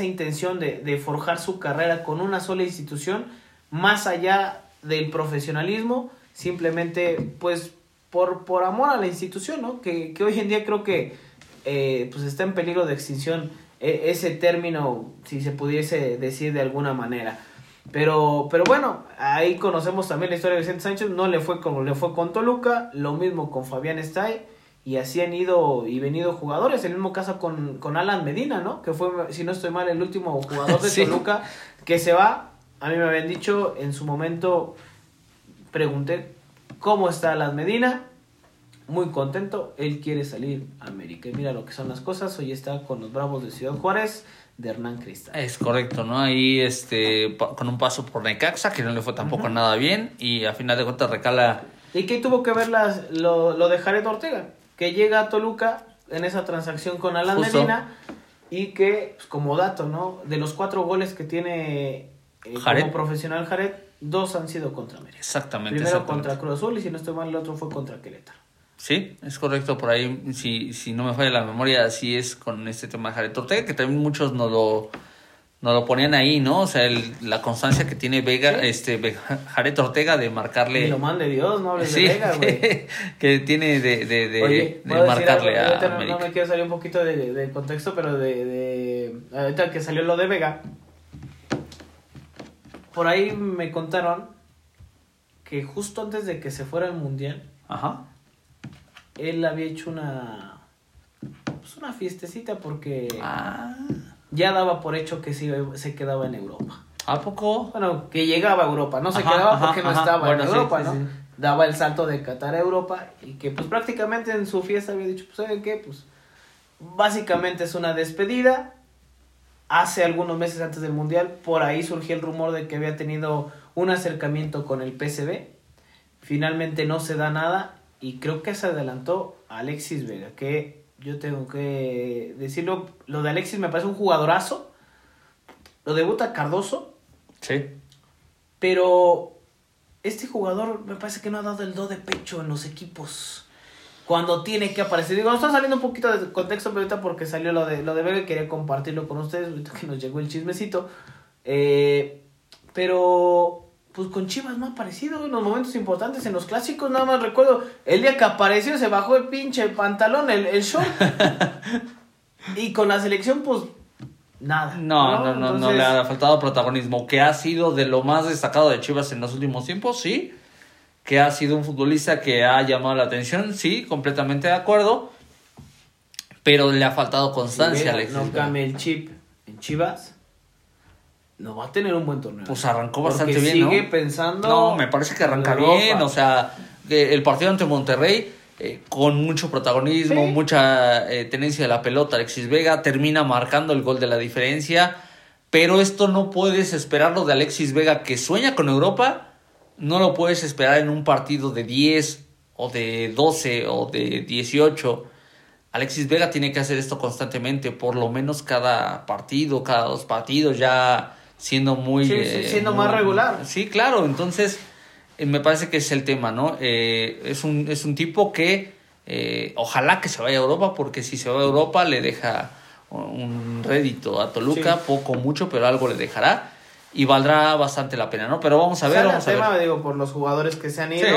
intención de forjar su carrera con una sola institución, más allá del profesionalismo, simplemente pues por amor a la institución, ¿no? Que hoy en día creo que pues está en peligro de extinción ese término, si se pudiese decir de alguna manera. Pero bueno, ahí conocemos también la historia de Vicente Sánchez, no le fue como le fue con Toluca, lo mismo con Fabián Stay, y así han ido y venido jugadores, el mismo caso con Alan Medina, ¿no? Que fue, si no estoy mal, el último jugador de sí. Toluca que se va. A mí me habían dicho en su momento, pregunté cómo está Alan Medina, muy contento, él quiere salir a América, y mira lo que son las cosas, hoy está con los Bravos de Ciudad Juárez, de Hernán Cristán. Es correcto, ¿no? Ahí con un paso por Necaxa, que no le fue tampoco nada bien, y a final de cuentas recala. ¿Y qué tuvo que ver lo de Jared Ortega? Que llega a Toluca en esa transacción con Alan Medina, y que, pues, como dato, ¿no? De los 4 goles que tiene como profesional Jared, 2 han sido contra América. Exactamente. Primero contra Cruz Azul, y si no estoy mal, el otro fue contra Querétaro. Sí, es correcto, por ahí, si no me falla la memoria, así es con este tema de Jared Ortega, que también muchos nos lo ponían ahí, ¿no? O sea, la constancia que tiene Vega, ¿sí? Jared Ortega de marcarle. Y lo mande Dios, no hables sí, de Vega, güey. Que tiene de, oye, de marcarle algo, a América. No me quiero salir un poquito de contexto, pero ahorita que salió lo de Vega, por ahí me contaron que justo antes de que se fuera al mundial, ajá, él había hecho una fiestecita porque ya daba por hecho que sí, se quedaba en Europa. ¿A poco? Bueno, que llegaba a Europa, no se quedaba porque no estaba en Europa, ¿no? Sí. Daba el salto de Qatar a Europa y que pues prácticamente en su fiesta había dicho, pues ¿saben qué? Pues básicamente es una despedida. Hace algunos meses antes del mundial, por ahí surgió el rumor de que había tenido un acercamiento con el PSV. Finalmente no se da nada y creo que se adelantó Alexis Vega, que yo tengo que decirlo, lo de Alexis me parece un jugadorazo. Lo debuta Cardoso. Sí. Pero este jugador me parece que no ha dado el do de pecho en los equipos cuando tiene que aparecer. Digo, nos está saliendo un poquito de contexto, pero ahorita porque salió lo de Vega y quería compartirlo con ustedes, ahorita que nos llegó el chismecito. Pero pues con Chivas no ha aparecido en los momentos importantes, en los clásicos. Nada más recuerdo el día que apareció, se bajó el pinche pantalón, el short. Y con la selección, pues nada. Entonces, no le ha faltado protagonismo. Que ha sido de lo más destacado de Chivas en los últimos tiempos, sí. Que ha sido un futbolista que ha llamado la atención, sí, completamente de acuerdo, pero le ha faltado constancia. Mira, Alexis, no cambia el chip en Chivas, no va a tener un buen torneo. Pues arrancó bastante bien, sigue pensando... No, me parece que arranca bien, o sea, el partido ante Monterrey, con mucho protagonismo, sí, mucha tenencia de la pelota, Alexis Vega termina marcando el gol de la diferencia, pero esto no puedes esperarlo de Alexis Vega, que sueña con Europa. No lo puedes esperar en un partido de 10 o de 12 o de 18. Alexis Vega tiene que hacer esto constantemente, por lo menos cada partido, cada dos partidos, ya siendo muy... siendo muy, más regular. Sí, claro. Entonces, me parece que es el tema, ¿no? Es un tipo que ojalá que se vaya a Europa, porque si se va a Europa le deja un rédito a Toluca, sí, poco mucho, pero algo le dejará. Y valdrá bastante la pena, ¿no? Pero vamos a ver, digo, por los jugadores que se han ido, sí,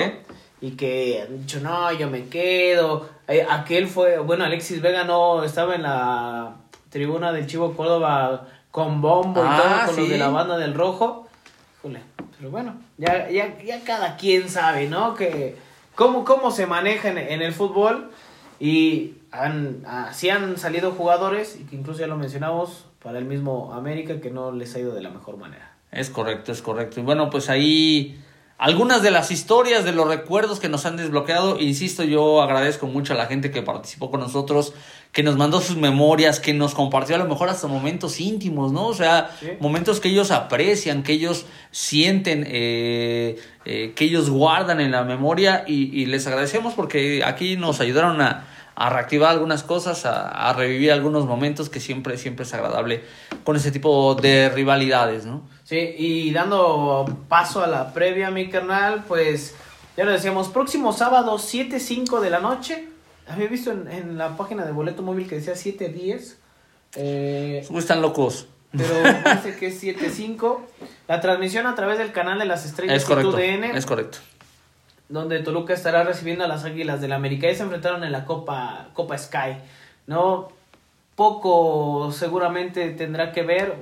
y que han dicho, no, yo me quedo. Aquel fue, bueno, Alexis Vega no estaba en la tribuna del Chivo Córdoba con bombo y todo, con sí, los de la banda del Rojo. Híjole, pero bueno, ya cada quien sabe, ¿no? Que cómo se maneja en el fútbol. Y así han salido jugadores, y que incluso ya lo mencionamos, para el mismo América, que no les ha ido de la mejor manera. Es correcto. Y bueno, pues ahí algunas de las historias, de los recuerdos que nos han desbloqueado. Insisto, yo agradezco mucho a la gente que participó con nosotros, que nos mandó sus memorias, que nos compartió a lo mejor hasta momentos íntimos, ¿no? O sea, ¿sí? Momentos que ellos aprecian, que ellos sienten, que ellos guardan en la memoria. Y les agradecemos porque aquí nos ayudaron a reactivar algunas cosas, a revivir algunos momentos, que siempre es agradable con ese tipo de rivalidades, ¿no? Sí, y dando paso a la previa, mi carnal, pues ya lo decíamos, próximo sábado 7:05 de la noche. Había visto en la página de Boleto Móvil que decía 7:10. Están locos. Pero parece que es 7:05. La transmisión a través del canal de las estrellas. Es correcto, TUDN, es correcto. Donde Toluca estará recibiendo a las Águilas del América. Y se enfrentaron en la Copa Sky, ¿no? Poco seguramente tendrá que ver,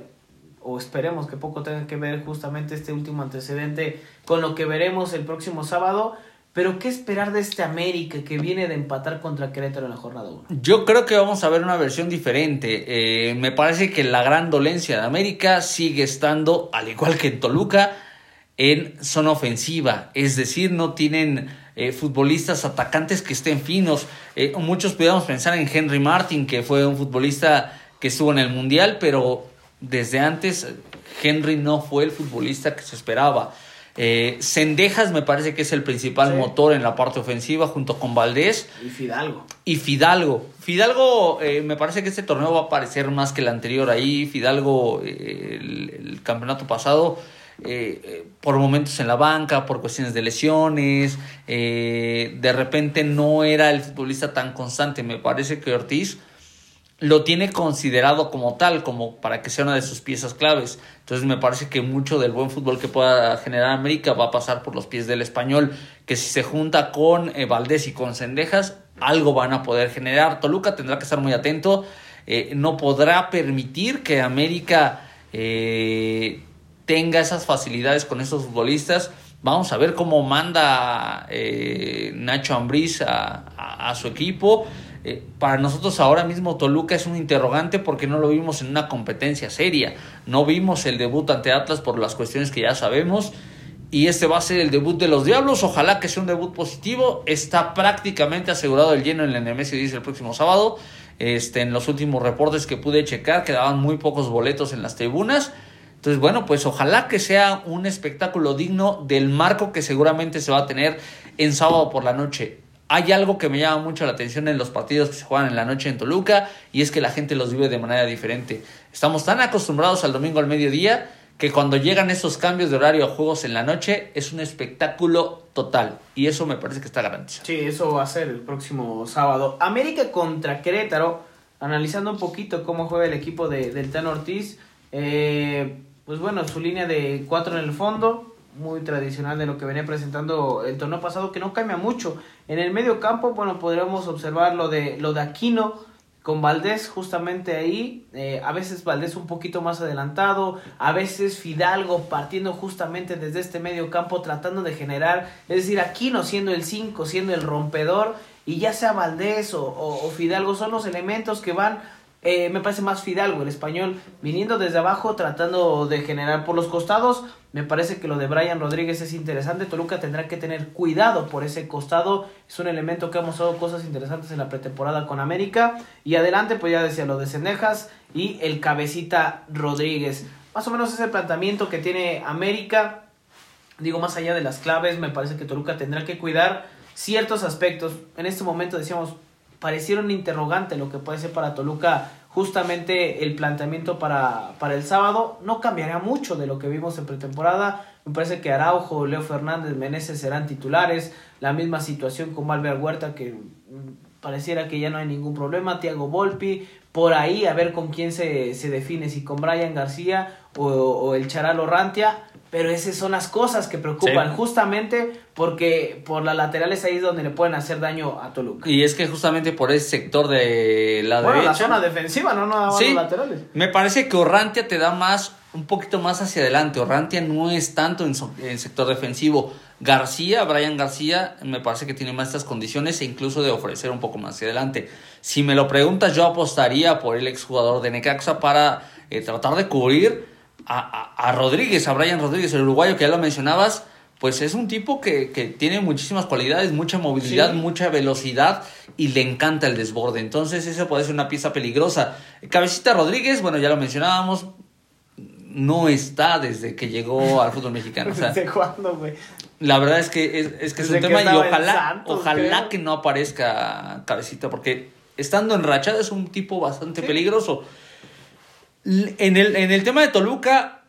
o esperemos que poco tenga que ver justamente este último antecedente con lo que veremos el próximo sábado. Pero ¿qué esperar de este América que viene de empatar contra Querétaro en la jornada 1? Yo creo que vamos a ver una versión diferente. Me parece que la gran dolencia de América sigue estando, al igual que en Toluca, en zona ofensiva, es decir, no tienen futbolistas atacantes que estén finos. Muchos pudiéramos pensar en Henry Martin, que fue un futbolista que estuvo en el Mundial, pero desde antes Henry no fue el futbolista que se esperaba. Sendejas me parece que es el principal, sí, motor en la parte ofensiva, junto con Valdés y Fidalgo. Me parece que este torneo va a aparecer más que el anterior. Ahí Fidalgo, el campeonato pasado, por momentos en la banca, por cuestiones de lesiones, de repente no era el futbolista tan constante. Me parece que Ortiz lo tiene considerado como tal, como para que sea una de sus piezas claves. Entonces me parece que mucho del buen fútbol que pueda generar América va a pasar por los pies del Español, que si se junta con Valdés y con Sendejas, algo van a poder generar. Toluca tendrá que estar muy atento, no podrá permitir que América tenga esas facilidades con esos futbolistas. Vamos a ver cómo manda Nacho Ambriz a su equipo. Para nosotros ahora mismo Toluca es un interrogante porque no lo vimos en una competencia seria. No vimos el debut ante Atlas por las cuestiones que ya sabemos. Y este va a ser el debut de los Diablos. Ojalá que sea un debut positivo. Está prácticamente asegurado el lleno en el Nemesio 10 el próximo sábado. En los últimos reportes que pude checar quedaban muy pocos boletos en las tribunas. Entonces, bueno, pues ojalá que sea un espectáculo digno del marco que seguramente se va a tener en sábado por la noche. Hay algo que me llama mucho la atención en los partidos que se juegan en la noche en Toluca, y es que la gente los vive de manera diferente. Estamos tan acostumbrados al domingo al mediodía que cuando llegan esos cambios de horario a juegos en la noche es un espectáculo total, y eso me parece que está garantizado. Sí, eso va a ser el próximo sábado. América contra Querétaro, analizando un poquito cómo juega el equipo del Tano Ortiz. Pues bueno, su línea de 4 en el fondo, muy tradicional de lo que venía presentando el torneo pasado, que no cambia mucho. En el medio campo, bueno, podremos observar lo de Aquino con Valdés justamente ahí. A veces Valdés un poquito más adelantado, a veces Fidalgo partiendo justamente desde este medio campo, tratando de generar, es decir, Aquino siendo el 5, siendo el rompedor, y ya sea Valdés o Fidalgo, son los elementos que van... me parece más Fidalgo, el español, viniendo desde abajo, tratando de generar por los costados. Me parece que lo de Brian Rodríguez es interesante. Toluca tendrá que tener cuidado por ese costado. Es un elemento que ha mostrado cosas interesantes en la pretemporada con América. Y adelante, pues ya decía, lo de Senejas y el Cabecita Rodríguez. Más o menos ese planteamiento que tiene América. Digo, más allá de las claves, me parece que Toluca tendrá que cuidar ciertos aspectos. En este momento decíamos... pareciera un interrogante lo que puede ser para Toluca justamente el planteamiento para el sábado. No cambiará mucho de lo que vimos en pretemporada. Me parece que Araujo, Leo Fernández, Meneses serán titulares. La misma situación con Malver Huerta, que pareciera que ya no hay ningún problema. Thiago Volpi, por ahí a ver con quién se define, si con Brian García o el Charal Orrantia. Pero esas son las cosas que preocupan, sí, justamente porque por las laterales ahí es donde le pueden hacer daño a Toluca. Y es que justamente por ese sector de la derecha. La zona defensiva, no nada más sí, los laterales. Me parece que Orrantia te da más, un poquito más hacia adelante. Orrantia no es tanto en sector defensivo. García, Brian García, me parece que tiene más estas condiciones e incluso de ofrecer un poco más hacia adelante. Si me lo preguntas, yo apostaría por el exjugador de Necaxa para tratar de cubrir a Rodríguez, a Brian Rodríguez, el uruguayo que ya lo mencionabas. Pues es un tipo que tiene muchísimas cualidades, mucha movilidad, sí, mucha velocidad, y le encanta el desborde. Entonces eso puede ser una pieza peligrosa. Cabecita Rodríguez, bueno, ya lo mencionábamos, no está desde que llegó al fútbol mexicano. O sea, ¿desde cuándo, güey? La verdad es que es un tema, y ojalá que no aparezca Cabecita, porque estando enrachado es un tipo bastante peligroso. En el tema de Toluca,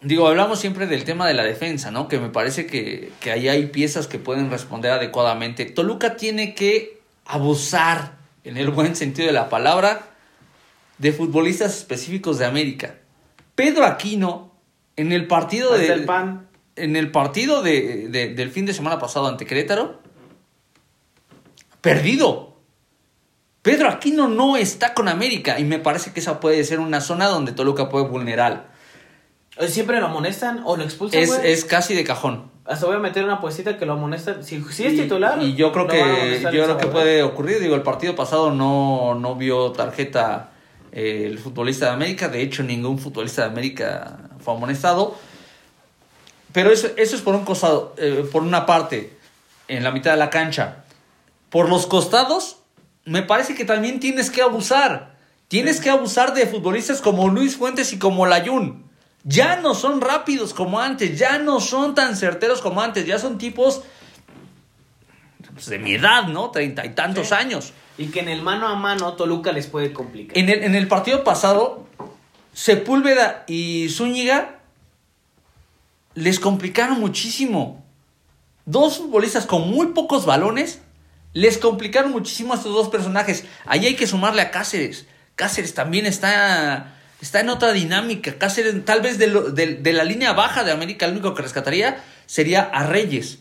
digo, hablamos siempre del tema de la defensa, ¿no? Que me parece que ahí hay piezas que pueden responder adecuadamente. Toluca tiene que abusar, en el buen sentido de la palabra, de futbolistas específicos de América. Pedro Aquino, en el partido del fin de semana pasado ante Querétaro, perdido. Pedro Aquino no está con América, y me parece que esa puede ser una zona donde Toluca puede vulnerar. ¿Siempre lo amonestan o lo expulsan? Es casi de cajón. Hasta voy a meter una poesita que lo amonestan. Si es titular... Y yo creo que puede ocurrir. Digo, el partido pasado no vio tarjeta el futbolista de América. De hecho, ningún futbolista de América fue amonestado. Pero eso es por un costado, por una parte, en la mitad de la cancha. Por los costados... me parece que también tienes que abusar. Tienes que abusar de futbolistas como Luis Fuentes y como Layún. Ya no son rápidos como antes. Ya no son tan certeros como antes. Ya son tipos pues, de mi edad, ¿no? 30 y tantos años. Y que en el mano a mano Toluca les puede complicar. En el partido pasado, Sepúlveda y Zúñiga les complicaron muchísimo. Dos futbolistas con muy pocos balones... les complicaron muchísimo a estos dos personajes. Ahí hay que sumarle a Cáceres. Cáceres también está en otra dinámica. Cáceres, tal vez de la línea baja de América, lo único que rescataría sería a Reyes.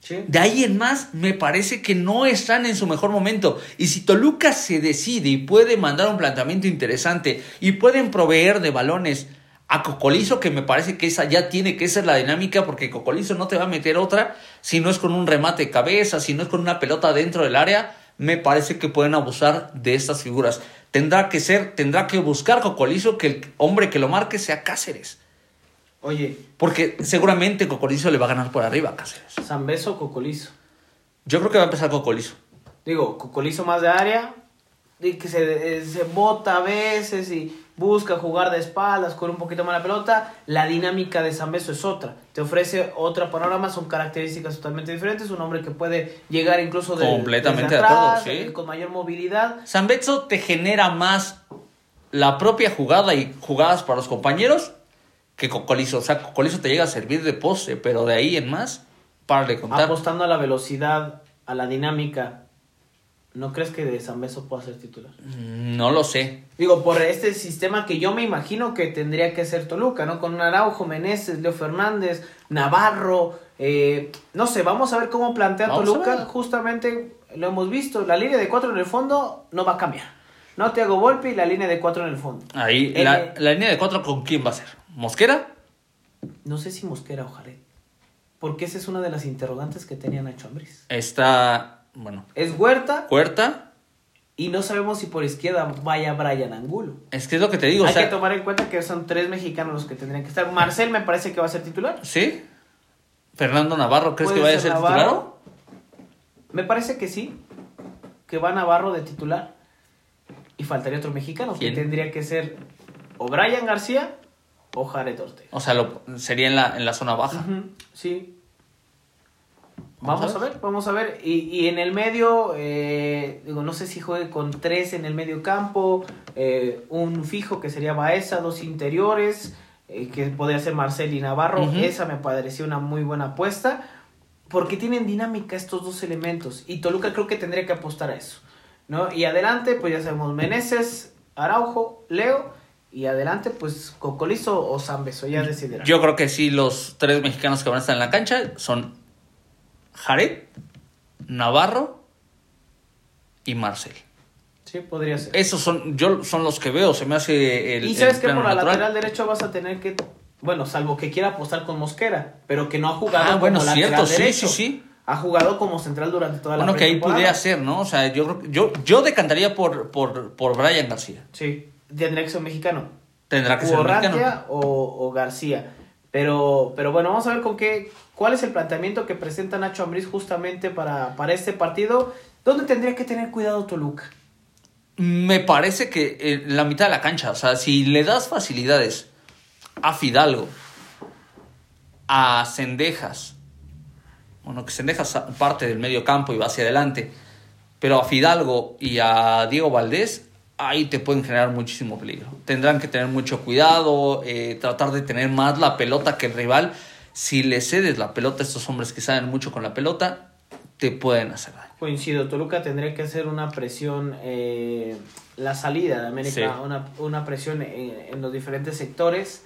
Sí. De ahí en más, me parece que no están en su mejor momento. Y si Toluca se decide y puede mandar un planteamiento interesante y pueden proveer de balones a Cocolizo, que me parece que esa ya tiene que ser la dinámica, porque Cocolizo no te va a meter otra si no es con un remate de cabeza, si no es con una pelota dentro del área. Me parece que pueden abusar de estas figuras. Tendrá que buscar Cocolizo que el hombre que lo marque sea Cáceres. Oye, porque seguramente Cocolizo le va a ganar por arriba a Cáceres. ¿Sambeso o Cocolizo? Yo creo que va a empezar Cocolizo. Digo, Cocolizo más de área, y que se bota a veces y busca jugar de espaldas, con un poquito más la pelota. La dinámica de Sambeso es otra, te ofrece otro panorama, son características totalmente diferentes. Un hombre que puede llegar incluso completamente desde atrás, de acuerdo, sí, con mayor movilidad. Sambeso te genera más la propia jugada y jugadas para los compañeros que Cocolizo. O sea, Cocolizo te llega a servir de poste, pero de ahí en más, para de contar. Apostando a la velocidad, a la dinámica, ¿no crees que de Sambeso pueda ser titular? No lo sé. Digo, por este sistema que yo me imagino que tendría que ser Toluca, ¿no? Con Araujo, Meneses, Leo Fernández, Navarro. No sé, vamos a ver cómo plantea Toluca. Justamente lo hemos visto. La línea de 4 en el fondo no va a cambiar. No Thiago Volpi y la línea de 4 en el fondo. Ahí, la línea de 4, ¿con quién va a ser? ¿Mosquera? No sé si Mosquera o Jared. Porque esa es una de las interrogantes que tenía Nacho Ambriz. Bueno. Es Huerta. Y no sabemos si por izquierda vaya Bryan Angulo. Es que es lo que te digo. Hay que tomar en cuenta que son 3 mexicanos los que tendrían que estar. Marcel me parece que va a ser titular. ¿Sí? Fernando Navarro, ¿crees que vaya a ser titular? Me parece que sí. Que va Navarro de titular. Y faltaría otro mexicano. ¿Quién? Que tendría que ser o Bryan García o Jared Ortega. O sea, sería en la zona baja. Uh-huh. Sí. Vamos a ver. Y en el medio, digo, no sé si juegue con 3 en el medio campo, un fijo que sería Baeza, 2 interiores, que podría ser Marcel y Navarro. Uh-huh. Esa me pareció una muy buena apuesta, porque tienen dinámica estos 2 elementos, y Toluca creo que tendría que apostar a eso, ¿no? Y adelante, pues ya sabemos, Meneses, Araujo, Leo, y adelante, pues Cocolizo o Sambeso, ya decidirán. Yo creo que sí, los 3 mexicanos que van a estar en la cancha son Jared, Navarro y Marcel. Sí, podría ser. Esos son los que veo. Se me hace el. Y sabes que por la lateral derecha vas a tener que, bueno, salvo que quiera apostar con Mosquera, pero que no ha jugado como lateral derecho. Sí. Ha jugado como central durante toda la temporada. Bueno, que ahí podría ser, ¿no? O sea, yo decantaría por Bryan García. Sí. Tendría que ser mexicano. Tendrá que ser mexicano. Ratia o García. Pero bueno, vamos a ver cuál es el planteamiento que presenta Nacho Ambriz justamente para este partido. ¿Dónde tendría que tener cuidado Toluca? Me parece que en la mitad de la cancha. O sea, si le das facilidades a Fidalgo, a Cendejas, bueno, que Cendejas parte del medio campo y va hacia adelante, pero a Fidalgo y a Diego Valdés, ahí te pueden generar muchísimo peligro. Tendrán que tener mucho cuidado, tratar de tener más la pelota que el rival. Si le cedes la pelota a estos hombres que saben mucho con la pelota, te pueden hacer daño. Coincido, Toluca tendría que hacer una presión, la salida de América, sí, una presión en los diferentes sectores.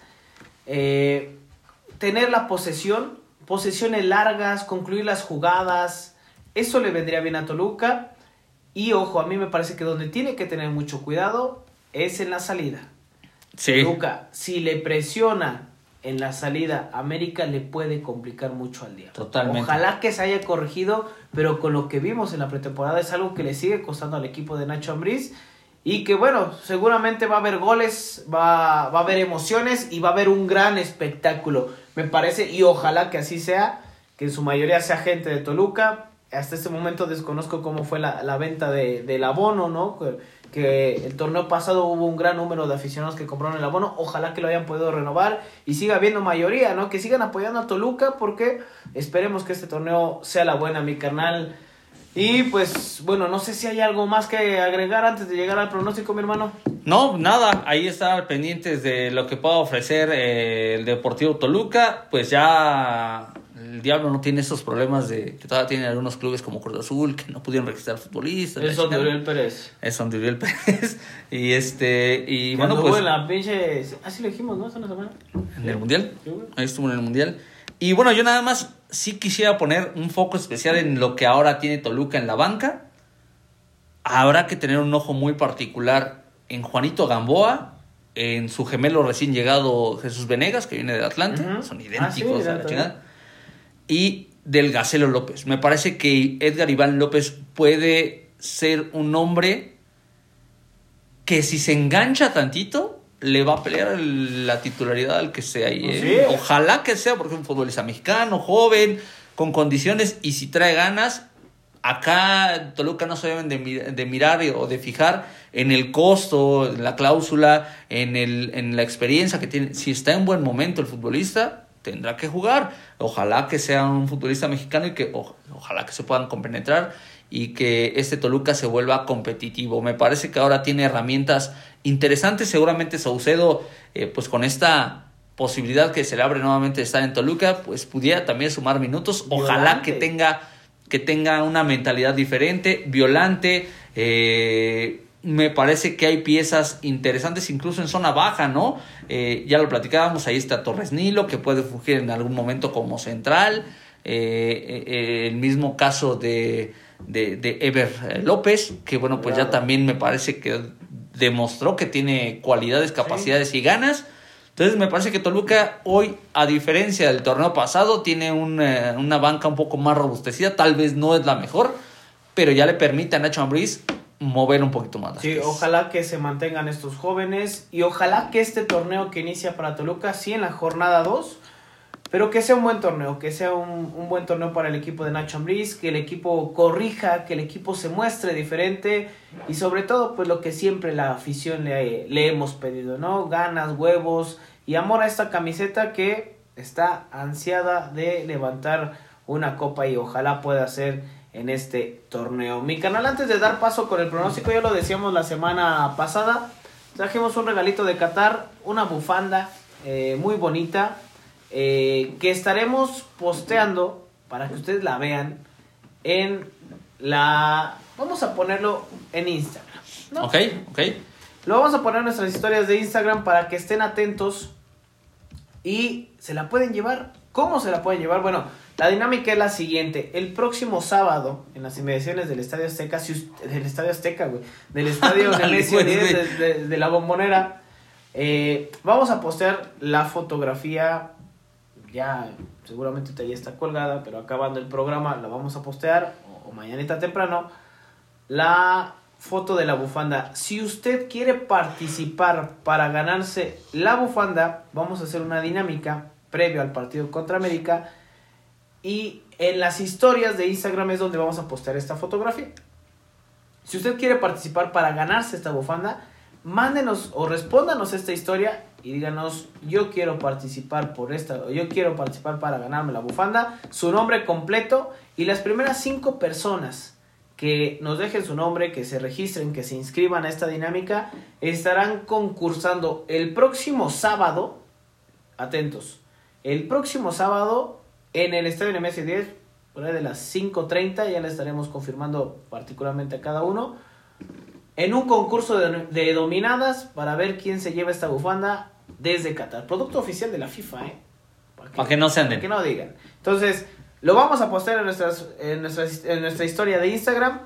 Tener la posesión, posesiones largas, concluir las jugadas, eso le vendría bien a Toluca. Y ojo, a mí me parece que donde tiene que tener mucho cuidado es en la salida. Sí. Toluca, si le presiona en la salida, América le puede complicar mucho al día. Totalmente. Ojalá que se haya corregido, pero con lo que vimos en la pretemporada es algo que le sigue costando al equipo de Nacho Ambriz. Y que bueno, seguramente va a haber goles, va a haber emociones y va a haber un gran espectáculo. Me parece, y ojalá que así sea, que en su mayoría sea gente de Toluca. Hasta este momento desconozco cómo fue la venta del abono, ¿no? Que el torneo pasado hubo un gran número de aficionados que compraron el abono. Ojalá que lo hayan podido renovar y siga habiendo mayoría, ¿no? Que sigan apoyando a Toluca, porque esperemos que este torneo sea la buena, mi carnal. Y pues, bueno, no sé si hay algo más que agregar antes de llegar al pronóstico, mi hermano. No, nada, ahí estar pendientes de lo que pueda ofrecer el Deportivo Toluca. Pues ya el Diablo no tiene esos problemas de que todavía tienen algunos clubes como Cruz Azul que no pudieron registrar futbolistas. Es donde Uriel Pérez. Y y bueno, pues la pinche, así lo dijimos, ¿no? Hace una semana. En el Mundial. Sí, bueno. Ahí estuvo en el Mundial. Y bueno, yo nada más sí quisiera poner un foco especial en lo que ahora tiene Toluca en la banca. Habrá que tener un ojo muy particular en Juanito Gamboa en su gemelo recién llegado Jesús Venegas, que viene de Atlante. Uh-huh. Son idénticos, sí, a la chingada. Y del Gacelo López. Me parece que Edgar Iván López puede ser un hombre que, si se engancha tantito, le va a pelear la titularidad al que sea. Y, sí. Ojalá que sea, porque es un futbolista mexicano, joven, con condiciones, y si trae ganas. Acá Toluca no se deben de mirar o de fijar en el costo, en la cláusula, en la experiencia que tiene. Si está en buen momento el futbolista, tendrá que jugar. Ojalá que sea un futbolista mexicano y que ojalá que se puedan compenetrar y que este Toluca se vuelva competitivo. Me parece que ahora tiene herramientas interesantes. Seguramente Saucedo, pues con esta posibilidad que se le abre nuevamente de estar en Toluca, pues pudiera también sumar minutos. Ojalá que tenga una mentalidad diferente, Violante. Me parece que hay piezas interesantes incluso en zona baja, ¿no? Ya lo platicábamos, ahí está Torres Nilo, que puede fungir en algún momento como central. El mismo caso de Ever López, que bueno, pues ya también me parece que demostró que tiene cualidades, capacidades, sí, y ganas. Entonces me parece que Toluca hoy, a diferencia del torneo pasado, tiene una banca un poco más robustecida. Tal vez no es la mejor, pero ya le permite a Nacho Ambriz mover un poquito más. Sí, ojalá que se mantengan estos jóvenes y ojalá que este torneo que inicia para Toluca, sí, en la jornada 2, pero que sea un buen torneo, que sea un buen torneo para el equipo de Nacho Ambriz, que el equipo corrija, que el equipo se muestre diferente y sobre todo pues lo que siempre la afición le hemos pedido, ¿no? Ganas, huevos y amor a esta camiseta que está ansiada de levantar una copa y ojalá pueda ser en este torneo. Mi canal, antes de dar paso con el pronóstico, ya lo decíamos la semana pasada, trajimos un regalito de Qatar, una bufanda muy bonita. Que estaremos posteando para que ustedes la vean en la... Vamos a ponerlo en Instagram, ¿no? Ok. Lo vamos a poner en nuestras historias de Instagram para que estén atentos y se la pueden llevar. ¿Cómo se la pueden llevar? Bueno, la dinámica es la siguiente. El próximo sábado, en las inmediaciones del Estadio Azteca, del Estadio Nemesio 10 de la Bombonera, vamos a postear la fotografía. Ya seguramente ya está colgada, pero acabando el programa la vamos a postear, o mañanita temprano, la foto de la bufanda. Si usted quiere participar para ganarse la bufanda, vamos a hacer una dinámica previo al partido contra América, y en las historias de Instagram es donde vamos a postear esta fotografía. Si usted quiere participar para ganarse esta bufanda, mándenos o respóndanos esta historia y díganos: yo quiero participar por esta, o yo quiero participar para ganarme la bufanda. Su nombre completo, y las primeras 5 personas que nos dejen su nombre, que se registren, que se inscriban a esta dinámica, estarán concursando el próximo sábado. Atentos, el próximo sábado en el Estadio Nemesio 10, por ahí de las 5:30, ya le estaremos confirmando particularmente a cada uno, en un concurso de dominadas para ver quién se lleva esta bufanda desde Qatar. Producto oficial de la FIFA, para que no se anden, para que no digan. Entonces, lo vamos a postear en nuestra historia de Instagram.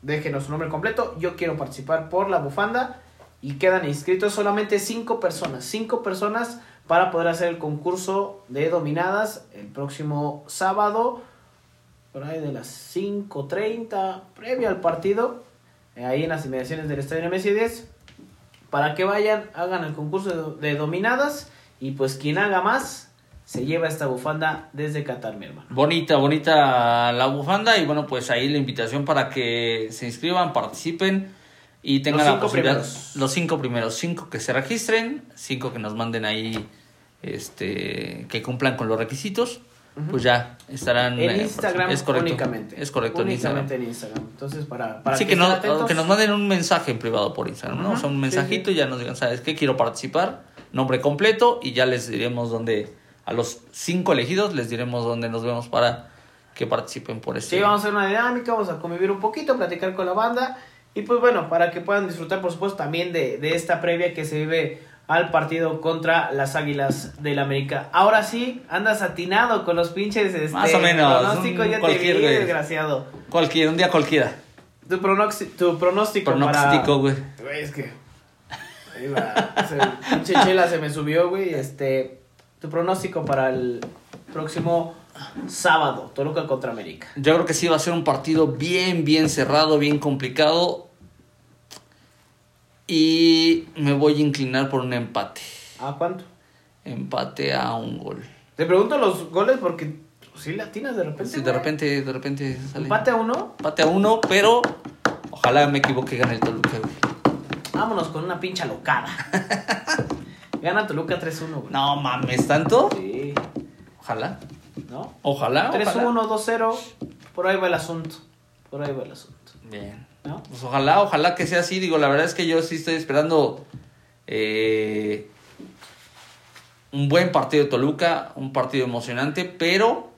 Déjenos su nombre completo. Yo quiero participar por la bufanda. Y quedan inscritos solamente 5 personas para poder hacer el concurso de dominadas el próximo sábado, por ahí de las 5:30, previo al partido, ahí en las inmediaciones del Estadio Nemesio 10, para que vayan, hagan el concurso de dominadas, y pues quien haga más se lleva esta bufanda desde Qatar, mi hermano. Bonita la bufanda, y bueno, pues ahí la invitación para que se inscriban, participen y tengan la posibilidad. Los 5 primeros, 5 que se registren, 5 que nos manden ahí, que cumplan con los requisitos. Pues ya estarán en Instagram, únicamente en Instagram. Entonces, para sí, que nos manden un mensaje en privado por Instagram, ¿no? O sea, un mensajito, sí. Y ya nos digan: ¿sabes qué? Quiero participar, nombre completo, y ya les diremos dónde. A los 5 elegidos les diremos dónde nos vemos para que participen por este. Sí, vamos a hacer una dinámica, vamos a convivir un poquito, platicar con la banda, y pues bueno, para que puedan disfrutar, por supuesto, también de esta previa que se vive al partido contra las Águilas del América. Ahora sí, andas atinado con los pinches más o menos, pronósticos. Ya te vi, desgraciado. Un día cualquiera. Tu pronóstico. Pronóstico, güey. Es que Ahí va. Pinche chela se me subió, güey. Tu pronóstico para el próximo sábado, Toluca contra América. Yo creo que sí va a ser un partido bien, bien cerrado, bien complicado. Y me voy a inclinar por un empate. ¿A cuánto? Empate a un gol. Te pregunto los goles porque si le atinas de repente. Sí, de repente sale. ¿Empate a uno? Empate a uno, pero ojalá me equivoque y gane el Toluca, güey. Vámonos con una pincha locada. Gana Toluca 3-1, güey. No mames, ¿tanto? Sí. Ojalá. ¿No? Ojalá. 3-1, 2-0. Por ahí va el asunto. Bien. ¿No? Pues ojalá que sea así. Digo, la verdad es que yo sí estoy esperando un buen partido de Toluca, un partido emocionante, pero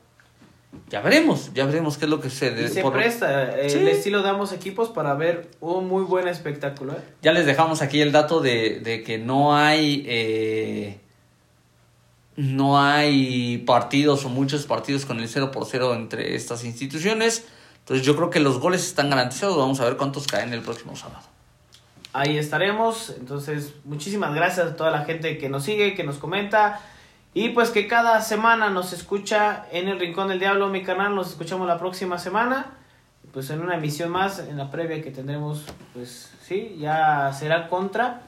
ya veremos qué es lo que sucede. Y se presta el estilo de ambos equipos para ver un muy buen espectáculo. Ya les dejamos aquí el dato de que no hay partidos o muchos partidos con el 0-0 entre estas instituciones. Entonces yo creo que los goles están garantizados. Vamos a ver cuántos caen el próximo sábado. Ahí estaremos. Entonces, muchísimas gracias a toda la gente que nos sigue, que nos comenta. Y pues que cada semana nos escucha en El Rincón del Diablo, mi canal. Nos escuchamos la próxima semana. Pues en una emisión más, en la previa que tendremos, pues sí, ya será contra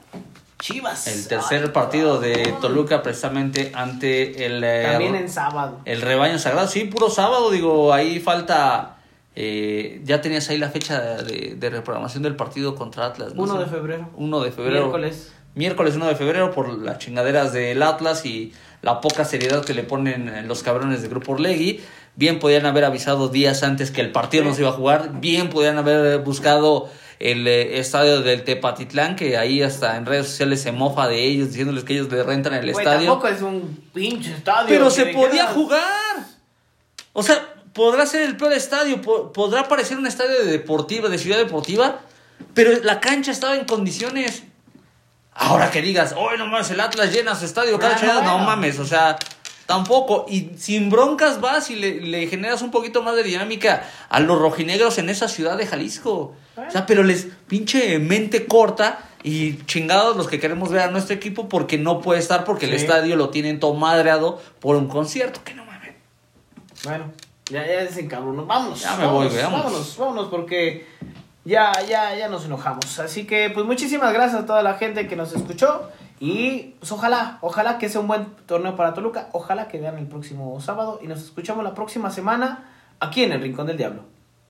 Chivas. El tercer partido de Toluca, precisamente ante el... También en sábado. El rebaño sagrado. Sí, puro sábado. Digo, ahí falta... ya tenías ahí la fecha de reprogramación del partido contra Atlas, ¿no? 1 de febrero. Miércoles 1 de febrero, por las chingaderas del Atlas y la poca seriedad que le ponen los cabrones de Grupo Orlegui. Bien podían haber avisado días antes que el partido no se iba a jugar. Bien podían haber buscado el estadio del Tepatitlán, que ahí hasta en redes sociales se mofa de ellos, diciéndoles que ellos le rentan el estadio. Tampoco es un pinche estadio. Pero se podía jugar. O sea... Podrá ser el peor estadio, podrá parecer un estadio de Ciudad Deportiva, pero la cancha estaba en condiciones. Ahora que digas, ¡ay, no mames, el Atlas llena su estadio cada chingada! No mames, o sea, tampoco. Y sin broncas vas y le generas un poquito más de dinámica a los rojinegros en esa ciudad de Jalisco. O sea, pero les pinche mente corta y chingados los que queremos ver a nuestro equipo porque no puede estar, porque el estadio lo tienen todo madreado por un concierto. Que no mames. Bueno. Ya desencabronos, vámonos. Ya me voy, veamos. Vámonos porque ya nos enojamos. Así que pues muchísimas gracias a toda la gente que nos escuchó. Y pues ojalá que sea un buen torneo para Toluca. Ojalá que vean el próximo sábado. Y nos escuchamos la próxima semana aquí en El Rincón del Diablo.